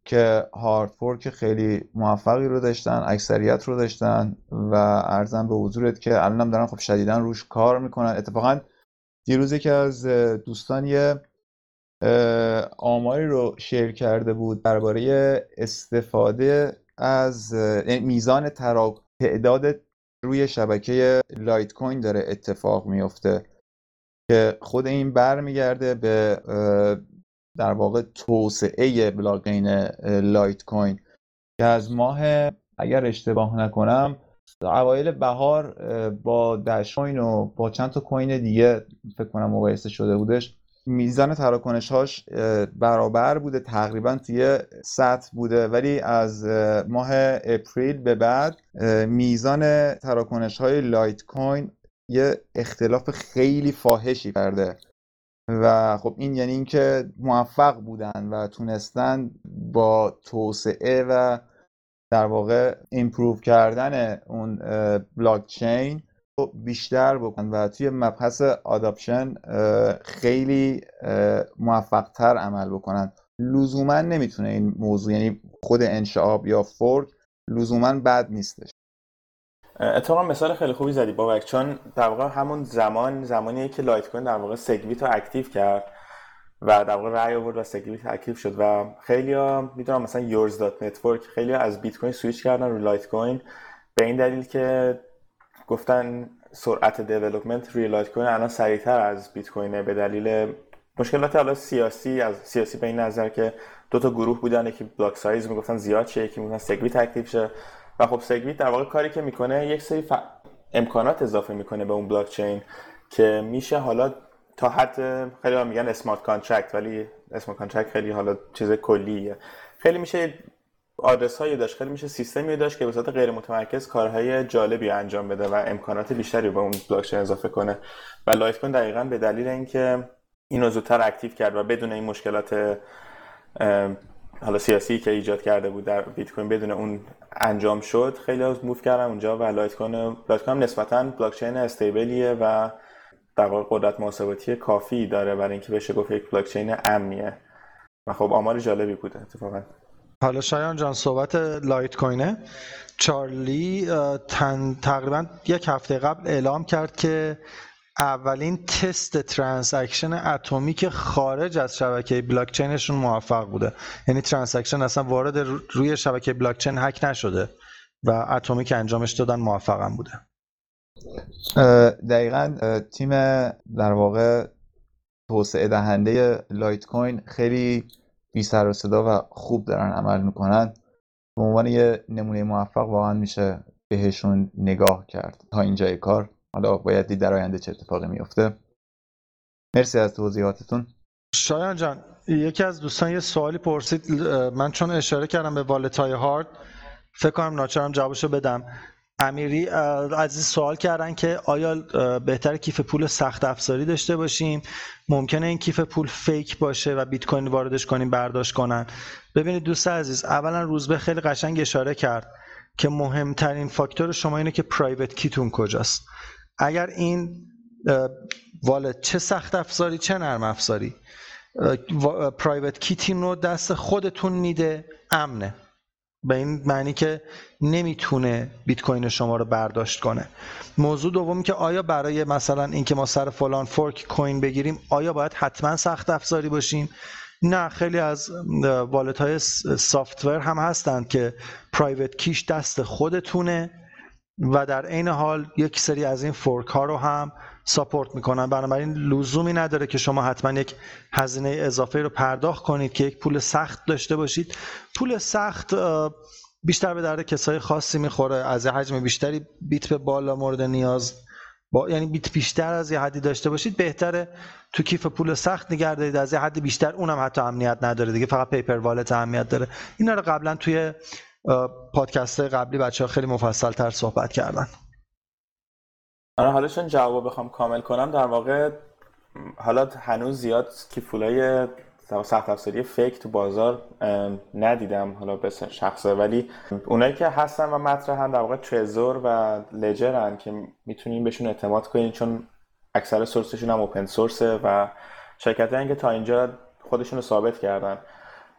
که هارد فورک خیلی موفقی رو داشتن، اکثریت رو داشتن و عرضم به حضورت که الانم دارن خب شدیداً روش کار میکنن. اتفاقا دیروز یکی از دوستان یه آماری رو شیر کرده بود درباره استفاده از میزان تعداد روی شبکه لایت کوین داره اتفاق میفته که خود این برمیگرده به در واقع توسعه بلاکچین لایت کوین که از ماه اگر اشتباه نکنم اوایل بهار با داش کوین و با چند تا کوین دیگه فکر کنم مقایسه شده بودش، میزان تراکنش‌هاش برابر بوده تقریبا توی سطح بوده، ولی از ماه اپریل به بعد میزان تراکنش‌های لایت کوین یه اختلاف خیلی فاحشی کرده و خب این یعنی اینکه موفق بودن و تونستن با توسعه و در واقع ایمپروو کردن اون بلاک چین بیشتر بکنن و توی مبحث آداپشن خیلی موفق تر عمل بکنن. لزوما نمیتونه این موضوع یعنی خود انشعاب یا فورک لزوما بد نیستش. اتفاقا مثال خیلی خوبی زدی بابک، چون در واقع همون زمانیه که لایت کوین در واقع سگویت رو اکتیو کرد و در واقع رای آورد و سگویت اکتیو شد و خیلیا میدونم مثلا یورز دات نتورک خیلیا از بیت کوین سوئیچ کردن رو لایت کوین به این دلیل که گفتن سرعت دیولپمنت روی لایت کوین الان سریعتر از بیت کوینه به دلیل مشکلات حالا سیاسی به این نظر که دو تا گروه بودن، یکی بلاک سایز میگفتن زیاد شه، یکی میگفتن سگویت اکتیو شه. و خب سگویت در واقع کاری که میکنه یک سری امکانات اضافه میکنه به اون بلاک چین که میشه حالا تا حد خیلی ها میگن اسمارت کانترکت، ولی اسمارت کانترکت خیلی حالا چیز کلیه، خیلی میشه آدرس هایی داشت، خیلی میشه سیستمی داشت که به صورت غیر متمرکز کارهای جالبی انجام بده و امکانات بیشتری به اون بلاک چین اضافه کنه. و لایت کوین دقیقاً به دلیل اینکه اینو زودتر اکتیو کرد و بدون این مشکلات حالا سیاسی که ایجاد کرده بود در بیت کوین بدون اون انجام شد، خیلی از موو کردن اونجا و لایت کوین نسبتاً بلاک چین استیبلیه و در واقع قدرت محاسباتی کافی داره برای اینکه بشه گفت یک بلاک چین امنیه. و خب آمار جالبی بوده اتفاقاً. حالا شایان جان صحبت لایت کوینه، چارلی تقریباً یک هفته قبل اعلام کرد که اولین تست ترانزکشن اتمی که خارج از شبکه بلاکچینشون موفق بوده، یعنی ترانزکشن اصلا وارد روی شبکه بلاکچین هک نشده و اتمی که انجامش دادن موفق هم بوده. دقیقاً تیم در واقع توسعه دهنده لایت کوین خیلی بی سر و صدا و خوب دارن عمل میکنن. به عنوان یه نمونه موفق واقعا میشه بهشون نگاه کرد تا اینجای کار. حالا باید دید در آینده چه اتفاقی میفته. مرسی از توضیحاتتون. شایان جان، یکی از دوستان یه سوالی پرسید، من چون اشاره کردم به والت‌های هارد فکر کنم ناچارم جوابشو بدم. امیری از این سوال کردن که آیا بهتر کیف پول سخت افزاری داشته باشیم؟ ممکنه این کیف پول فیک باشه و بیت کوین واردش کنیم برداشت کنن. ببینید دوست عزیز، اولا روزبه خیلی قشنگ اشاره کرد که مهمترین فاکتور شما اینه که پرایوت کیتون کجاست. اگر این والت چه سخت افزاری چه نرم افزاری پرایوت کیتین رو دست خودتون میده، امنه، به این معنی که نمیتونه بیت کوین شما رو برداشت کنه. موضوع دومی که آیا برای مثلا اینکه ما سر فلان فورک کوین بگیریم آیا باید حتما سخت افزاری باشیم؟ نه، خیلی از والت های سافت‌ور هم هستند که پرایوت کیش دست خودتونه و در عین حال یک سری از این فورک ها رو هم ساپورت میکنن، بنابراین لزومی نداره که شما حتما یک هزینه اضافه رو پرداخت کنید که یک پول سخت داشته باشید. پول سخت بیشتر به درد کسای خاصی میخوره، از حجم بیشتری بیت به بالا مورد نیاز یعنی بیت بیشتر از یه حدی داشته باشید بهتره تو کیف پول سخت نگه دارید، از یه حد بیشتر اونم حتی امنیت نداره دیگه، فقط پیپر والت اهمیت داره. اینا رو قبلا توی پادکست قبلی بچه‌ها خیلی مفصل تر صحبت کردن. آره، حالا چون جواب بخوام کامل کنم در واقع حالا هنوز زیاد کیفولای سخت افزاری فیک تو بازار ندیدم حالا به شخصه، ولی اونایی که هستن و مطرحن در واقع ترزور و لجرن که میتونین بهشون اعتماد کنین چون اکثر سورسشون هم اوپن سورسه و شرکتایی که تا اینجا خودشون رو ثابت کردن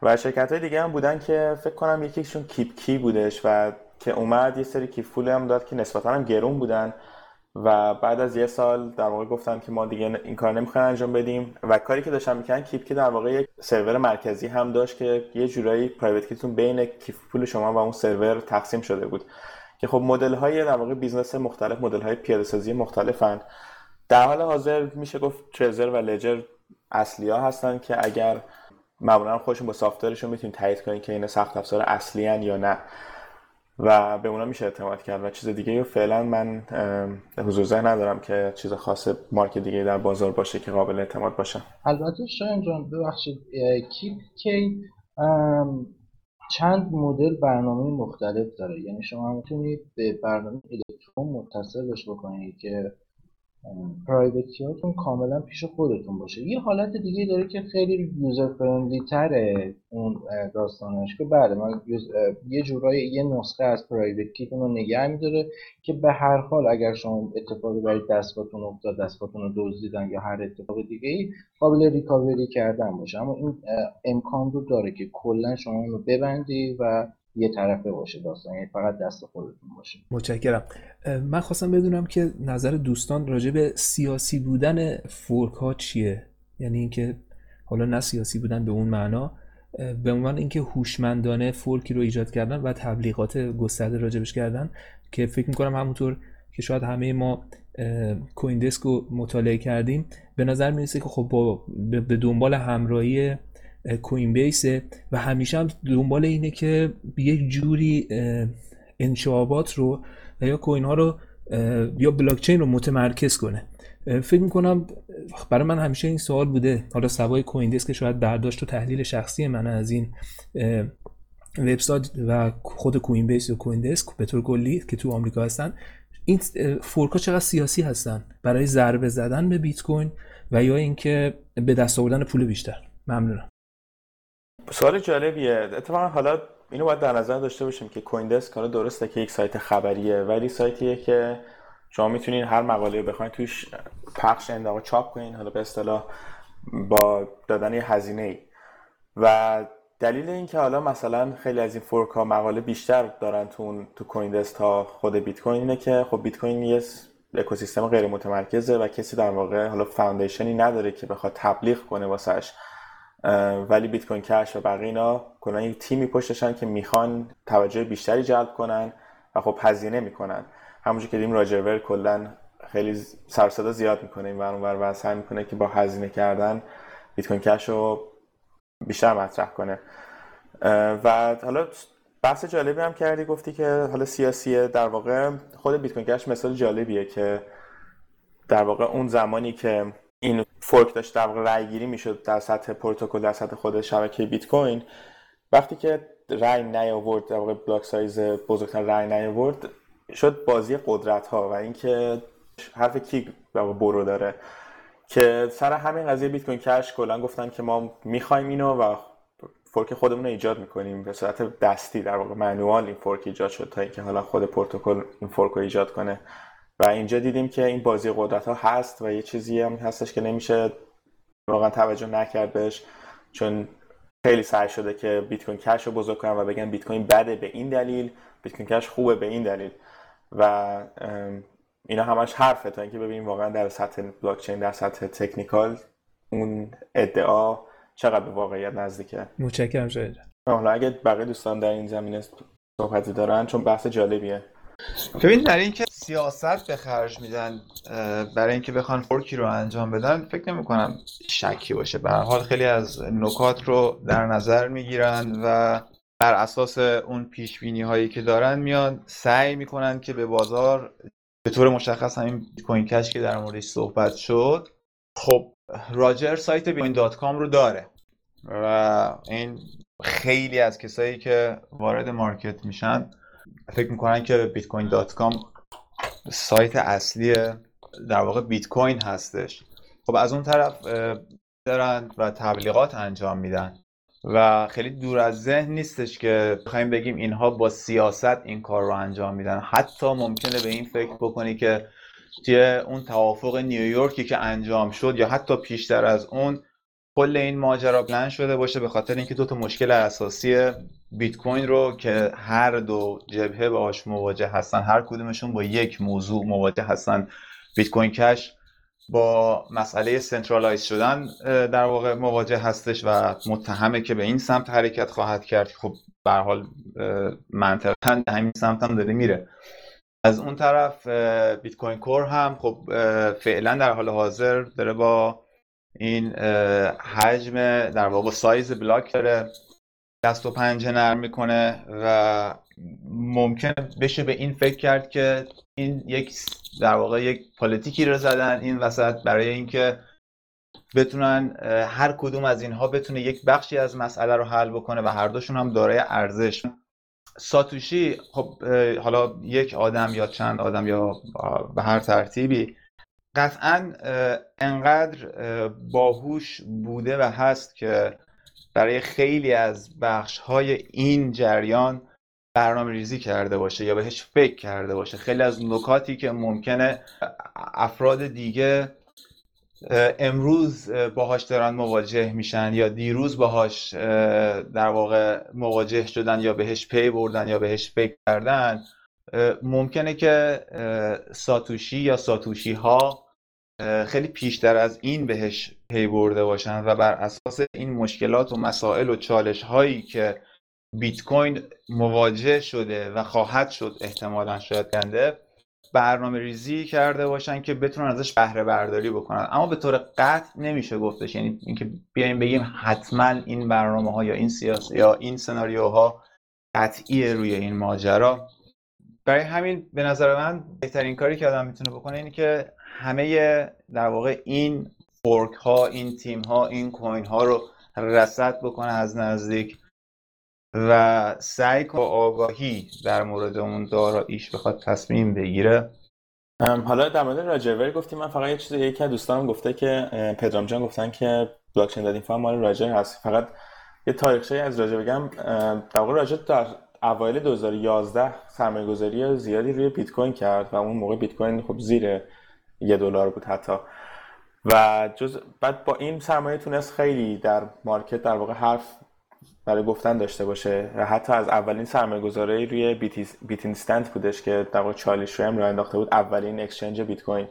و شرکت‌های دیگه هم بودن که فکر کنم یکیشون کیپکی بودش و که اومد یه سری کیف پول هم داد که نسبتاً هم گرون بودن و بعد از یه سال در واقع گفتن که ما دیگه این کار نمی‌خوایم انجام بدیم و کاری که داشتن می‌کردن کیپکی در واقع یک سرور مرکزی هم داشت که یه جورایی پرایوت کیتون بین کیف پول شما و اون سرور تقسیم شده بود که خب مدل‌های در واقع بیزنس مختلف، مدل‌های پیاده‌سازی مختلفن. در حال حاضر میشه گفت ترزر و لجر اصلی‌ها هستن که اگر معمولا خودشون با سافت‌ورشون میتونید تایید کنید که این سخت افزار اصلی ان یا نه و به اونا میشه اعتماد کرد و چیز دیگه فعلا من حضور ذهن ندارم که چیز خاص مارک دیگه در بازار باشه که قابل اعتماد باشه. البته شایان جان ببخشید، کیپ کی چند مدل برنامه مختلف داره، یعنی شما میتونید به برنامه الکترون متصل بش بکنید که پرایوتیاتون کاملا پیش خودتون باشه. یه حالت دیگه داره که خیلی یوزر فرندلی تره اون داستانش که بله من یه جورایی یه نسخه از پرایوت کیتون رو نگه می‌داره که به هر حال اگر شما اتفاقی برای دستگاهتون افتاد، دستگاهتون رو دزدیدن یا هر اتفاق دیگه‌ای قابل ریکاوری کردن باشه. اما این امکان رو داره که کلا شما اون رو ببندی و یه طرفه باشه داستان، یعنی فقط دست خودتون باشه. متشکرم. من خواستم بدونم که نظر دوستان راجع به سیاسی بودن فورک ها چیه؟ یعنی اینکه حالا نه سیاسی بودن به اون معنا، به عنوان اینکه هوشمندانه فورکی رو ایجاد کردن و تبلیغات گسترده راجبش کردن که فکر می‌کنم همونطور که شاید همه ما کوین دسک رو مطالعه کردیم به نظر میرسه که خب به دنبال همراهی کوین بیسه و همیشه هم دنبال اینه که یک جوری انشعابات رو یا کوین ها رو یا بلاکچین رو متمرکز کنه. فکر میکنم برای من همیشه این سوال بوده، حالا سوای کوین دسک شاید برداشت و تحلیل شخصی من از این وبسایت و خود کوین بیس و کوین دسک به طور کلی که تو آمریکا هستن، این فورک‌ها چقدر سیاسی هستن برای ضربه زدن به بیت کوین و یا اینکه به دست آوردن پول بیشتر. ممنونم. سوال جالبیه. اتفاقا حالا اینو باید در نظر داشته باشیم که کوین دسک حالا درسته که یک سایت خبریه ولی سایتیه که شما میتونین هر مقاله بخواید توش پخش انداغ چاپ کنین، حالا به اصطلاح با دادن هزینه‌ای. و دلیل این که حالا مثلا خیلی از این فورک ها مقاله بیشتر دارن تو کوین دسک تا خود بیت کوین اینه که خب بیت کوین یه اکوسیستم غیر متمرکزه و کسی در واقع حالا فاندیشنی نداره که بخواد تبلیغ کنه واسش، ولی بیت کوین کش و بقیه اینا کلا یک تیمی پشتشن که میخوان توجه بیشتری جلب کنن و خب هزینه میکنن. همونجوری که دیم راجرور کلا خیلی سر صدا زیاد میکنه این ور اون ور و سعی میکنه که با هزینه کردن بیت کوین کش رو بیشتر مطرح کنه. و حالا بحث جالبی هم کردی، گفتی که حالا سیاسیه. در واقع خود بیت کوین کش مثال جالبیه که در واقع اون زمانی که این فورک داشت در واقع رأی گیری میشد در سطح پروتکل، در سطح خود شبکه بیت کوین، وقتی که رأی نیاورد، در واقع بلاک سایز بزرگتر رأی نیاورد، شد بازی قدرت ها و اینکه حرف کی در واقع برو داره، که سر همین قضیه بیت کوین کش کلا گفتن که ما میخوایم اینو و فورک خودمون رو ایجاد میکنیم به صورت دستی، در واقع مانوال این فورک ایجاد شد تا اینکه حالا خود پروتکل این فورک رو ایجاد کنه. و اینجا دیدیم که این بازی قدرت ها هست و یه چیزی هم هستش که نمیشه واقعا توجه نکرد بهش، چون خیلی سعی شده که بیت کوین کش رو بزرگ کنن و بگن بیت کوین بده به این دلیل، بیت کوین کش خوبه به این دلیل، و اینا همش حرفه تا اینکه ببینیم واقعا در سطح بلاک چین، در سطح تکنیکال اون ادعا چقدر به واقعیت نزدیکه. متشکرم شاید. حالا اگه بقیه دوستان در این زمینه صحبتی دارن، چون بحث جالبیه. ببین در این که سیاست به خرج میدن برای اینکه بخوان فورکی رو انجام بدن، فکر نمی‌کنم شکی باشه. به هر حال خیلی از نکات رو در نظر میگیرن و بر اساس اون پیشبینی هایی که دارن میان سعی میکنن که به بازار به طور مشخص همین بیت کوین کش که در موردش صحبت شد، خب راجر سایت bitcoin.com رو داره و این خیلی از کسایی که وارد مارکت میشن فکر میکنن که bitcoin.com سایت اصلی در واقع بیت کوین هستش. خب از اون طرف دارن و تبلیغات انجام میدن و خیلی دور از ذهن نیستش که بخوایم بگیم اینها با سیاست این کار رو انجام میدن. حتی ممکنه به این فکر بکنی که توی اون توافق نیویورکی که انجام شد یا حتی پیشتر از اون کل این ماجرا پلن شده باشه به خاطر اینکه دو تا مشکل اساسی بیت کوین رو که هر دو جبهه باهاش مواجه هستن، هر کدومشون با یک موضوع مواجه هستن، بیت کوین کش با مسئله سنترالایز شدن در واقع مواجه هستش و متهمه که به این سمت حرکت خواهد کرد. خب به هر حال منطقاً همین سمت هم داره میره. از اون طرف بیت کوین کور هم خب فعلا در حال حاضر داره با این حجم در واقع با سایز بلاک داره دست و پنجه نرم میکنه و ممکن بشه به این فکر کرد که این یک در واقع یک پالیتیکی رو زدن این وسط برای اینکه بتونن هر کدوم از اینها بتونه یک بخشی از مسئله رو حل بکنه و هر دوشون هم دارای ارزش. ساتوشی خب حالا یک آدم یا چند آدم یا به هر ترتیبی قطعاً انقدر باهوش بوده و هست که برای خیلی از بخش‌های این جریان برنامه‌ریزی کرده باشه یا بهش فکر کرده باشه. خیلی از نکاتی که ممکنه افراد دیگه امروز باهاش دارن مواجه میشن یا دیروز باهاش در واقع مواجه شدن یا بهش پی بردن یا بهش فکر کردن، ممکنه که ساتوشی یا ساتوشی‌ها خیلی پیشتر از این بهش پی برده باشن و بر اساس این مشکلات و مسائل و چالش‌هایی که بیت کوین مواجه شده و خواهد شد احتمالاً شاید آینده برنامه ریزی کرده باشن که بتونن ازش بهره برداری بکنن. اما به طور قطع نمیشه گفتش، یعنی اینکه بیایم بگیم حتما این برنامه ها یا این سیاست یا این سناریوها قطعیه روی این ماجرا. برای همین به نظر من بهترین کاری که آدم میتونه بکنه اینه که همه در واقع این فورک ها، این تیم ها، این کوین ها رو رصد بکنه از نزدیک و سعی کنه آگاهی در مورد اون داراییش بخواد تصمیم بگیره. حالا در مورد راجر گفتیم، من فقط یه چیز، یکی از دوستانم گفته که پدرام جان گفتن که بلاک چین دات اینفو مال راجر هست. فقط یه تاریخچه از راجر بگم. در واقع راجر در اوایل 2011 سرمایه‌گذاری زیادی روی بیت کوین کرد و اون موقع بیت کوین خب زیر $1 بود حتی، و بعد با این سرمایه تونست خیلی در مارکت در واقع حرف برای گفتن داشته باشه. حتی از اولین سرمایه‌گذاری روی بیت اینستنت بودش که در واقع چارلی شرم رو انداخته بود، اولین اکسچنج بیت کوین.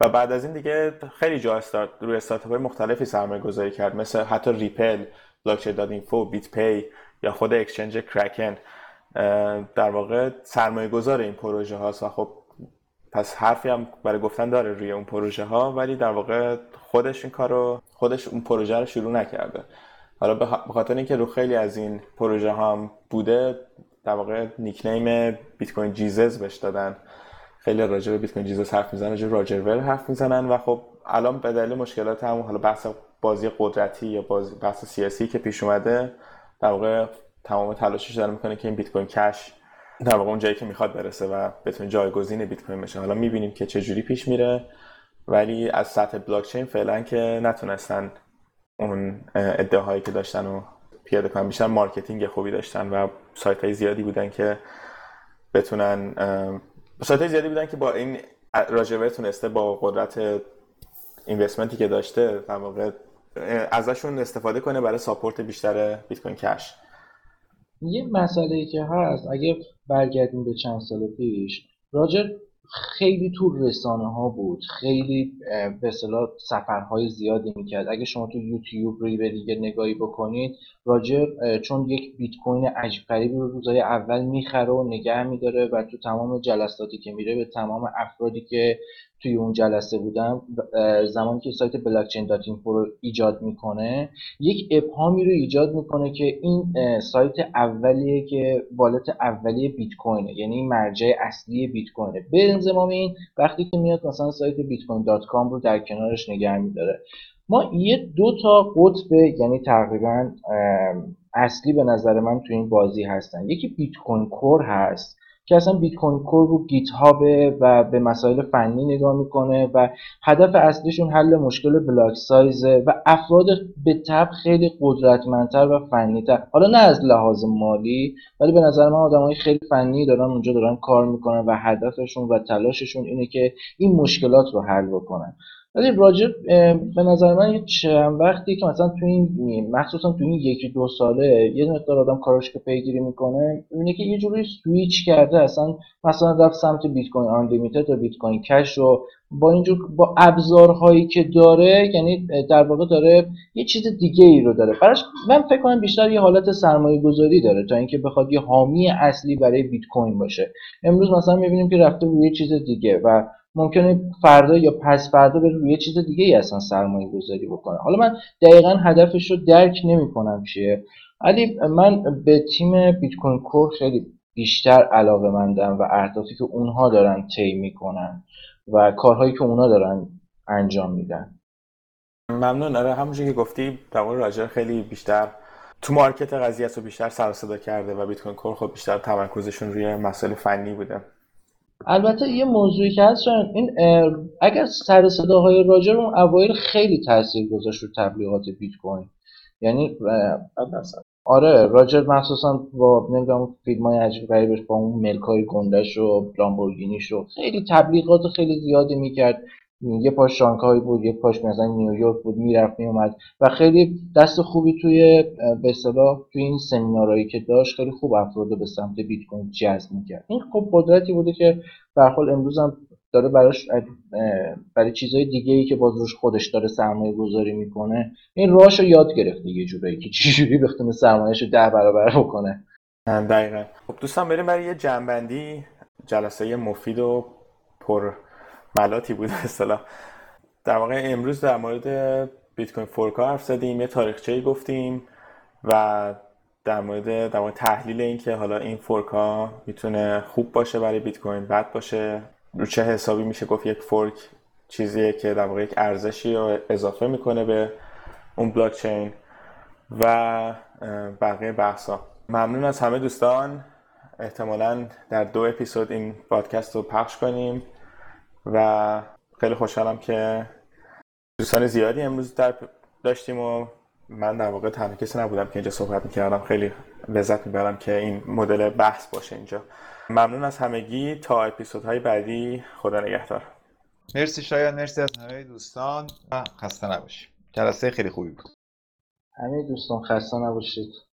و بعد از این دیگه خیلی جا روی استارتاپ‌های مختلفی سرمایه‌گذاری کرد، مثل حتی ریپل، بلاکچین دات اینفو، بیت پی یا خود اکسچنج کرکن. در واقع سرمایه‌گذار این پروژه هاست و خب پس حرفی هم برای گفتن داره روی اون پروژه ها، ولی در واقع خودش این کارو، خودش اون پروژه رو شروع نکرده. حالا به خاطر اینکه رو خیلی از این پروژه ها هم بوده، در واقع نیکنیم بیت کوین جیزس بهش دادن. خیلی راجع به بیت کوین جیزس حرف میزنن، راجع راجر ول حرف میزنن و خب الان به دلیل مشکلات هم، حالا بحث بازی قدرتی یا بحث سیاسی که پیش اومده، در واقع تمام تلاشش داره میکنه که این بیت کوین کش در واقع اون جایی که میخواد برسه و بتونه جایگزین بیت کوین بشه. حالا میبینیم که چه جوری پیش میره، ولی از سطح بلاک چین فعلا که نتونستن اون ادعاهایی که داشتن و پیاده کنن. بیشتر مارکتینگ خوبی داشتن و سایت‌های زیادی بودن که با این راجبه تونسته با قدرت اینوستمنتی که داشته در واقع ازشون استفاده کنه برای ساپورت بیشتر بیت کوین کش. یه مسئله‌ای که هست، اگه برگردیم به چند سال پیش، راجر خیلی تو رسانه ها بود، خیلی به اصطلاح سفرهای زیادی میکرد. اگه شما تو یوتیوب روی به دیگه نگاهی بکنید، راجر چون یک بیت کوین عجیب غریبی رو روزهای اول میخره و نگه میداره و تو تمام جلساتی که میره به تمام افرادی که توی اون جلسه بودن، زمانی که سایت بلاکچین دات اینفو رو ایجاد میکنه، یک ابهامی رو ایجاد میکنه که این سایت اولیه که والت اولیه بیت کوینه، یعنی مرجع اصلی بیت کوینه. به انضمام این، وقتی که میاد مثلا سایت bitcoin.com رو در کنارش نگه میداره، ما یه دو تا قطب یعنی تقریبا اصلی به نظر من تو این بازی هستن. یکی بیت کوین کور هست که اصلا بیت کوین کور رو گیت هابه و به مسائل فنی نگاه میکنه و هدف اصلیشون حل مشکل بلاک سایزه و افراد به تبع خیلی قدرتمندتر و فنی‌تر، حالا نه از لحاظ مالی، ولی به نظر من آدمای خیلی فنی دارن اونجا دارن کار میکنن و هدفشون و تلاششون اینه که این مشکلات رو حل بکنن. ولی راجر به نظر من چند وقتی که مثلا تو این، مخصوصا تو این یکی دو ساله، یه مقدار آدم کاراش که پیگیری میکنه اینه که یه جوری سویچ کرده، اصلا مثلا رفت سمت بیت کوین آنلیمیتد و بیت کوین کش رو با اینجور با ابزارهایی که داره، یعنی در واقع داره یه چیز دیگه ای رو داره. براش من فکر کنم بیشتر یه حالت سرمایه گذاری داره تا اینکه بخواد یه حامی اصلی برای بیت کوین باشه. امروز مثلا میبینیم که رفته روی چیز دیگه و ممکنه فردا یا پس فردا بره روی چیز دیگه ای اصلا سرمایه گذاری بکنه. حالا من دقیقاً هدفش رو درک نمی‌کنم چیه، ولی من به تیم بیت کوین کور خیلی بیشتر علاقه‌مندم و اهدافی که اونها دارن طی می‌کنن و کارهایی که اونها دارن انجام میدن. ممنون. آره همونجوری که گفتی، تمام راجر خیلی بیشتر تو مارکت قضیه رو بیشتر سر و صدا کرده و بیت کوین کور خب بیشتر تمرکزشون روی مسائل فنی بوده. البته یه موضوعی که هست، این اگر سر صداهای راجر اون اوایل خیلی تاثیر گذاشت رو تبلیغات بیت کوین، یعنی آره راجر مخصوصا با نمیدونم فیلمای عجیب غریبش با اون ملکای گندش و لامبورگینیش رو خیلی تبلیغات خیلی زیادی میکرد. یه پاش شانگهای بود، یه پاش مثلا نیویورک بود، میرفت میومد و خیلی دست خوبی توی به اصطلاح توی این سمینارهایی که داشت خیلی خوب افراد به سمت بیت کوین جذب می‌کرد. این خب قدرتی بوده که به هر حال امروز هم داره براش، برای چیزهای دیگه‌ای که باز روش خودش داره سرمایه‌گذاری می‌کنه، این راهشو یاد گرفت یه جوری که چجوری بخونه سرمایه‌شو 10 برابر بکنه. دقیقاً. خب دوستان بریم برای یه جمع‌بندی جلسه مفید و پر ملاتی بود به اصطلاح. در واقع امروز در مورد بیت کوین فورک ها حرف زدیم، یه تاریخچه‌ای گفتیم و در مورد تحلیل این که حالا این فورک ها میتونه خوب باشه برای بیت کوین، بد باشه، رو چه حسابی میشه گفت یک فورک چیزیه که در واقع یک ارزشی رو اضافه میکنه به اون بلاک چین و بقیه بحثا. ممنون از همه دوستان. احتمالاً در 2 اپیزود این پادکست رو پخش کنیم و خیلی خوشحالم که دوستان زیادی امروز داشتیم و من در واقع تنها کسی نبودم که اینجا صحبت میکردم. خیلی لذت میبرم که این مدل بحث باشه اینجا. ممنون از همگی. تا اپیزودهای بعدی، خدا نگهدار. مرسی شایان، مرسی از همه دوستان. خسته نباشید. جلسه خیلی خوبی بود. همه دوستان خسته نباشید.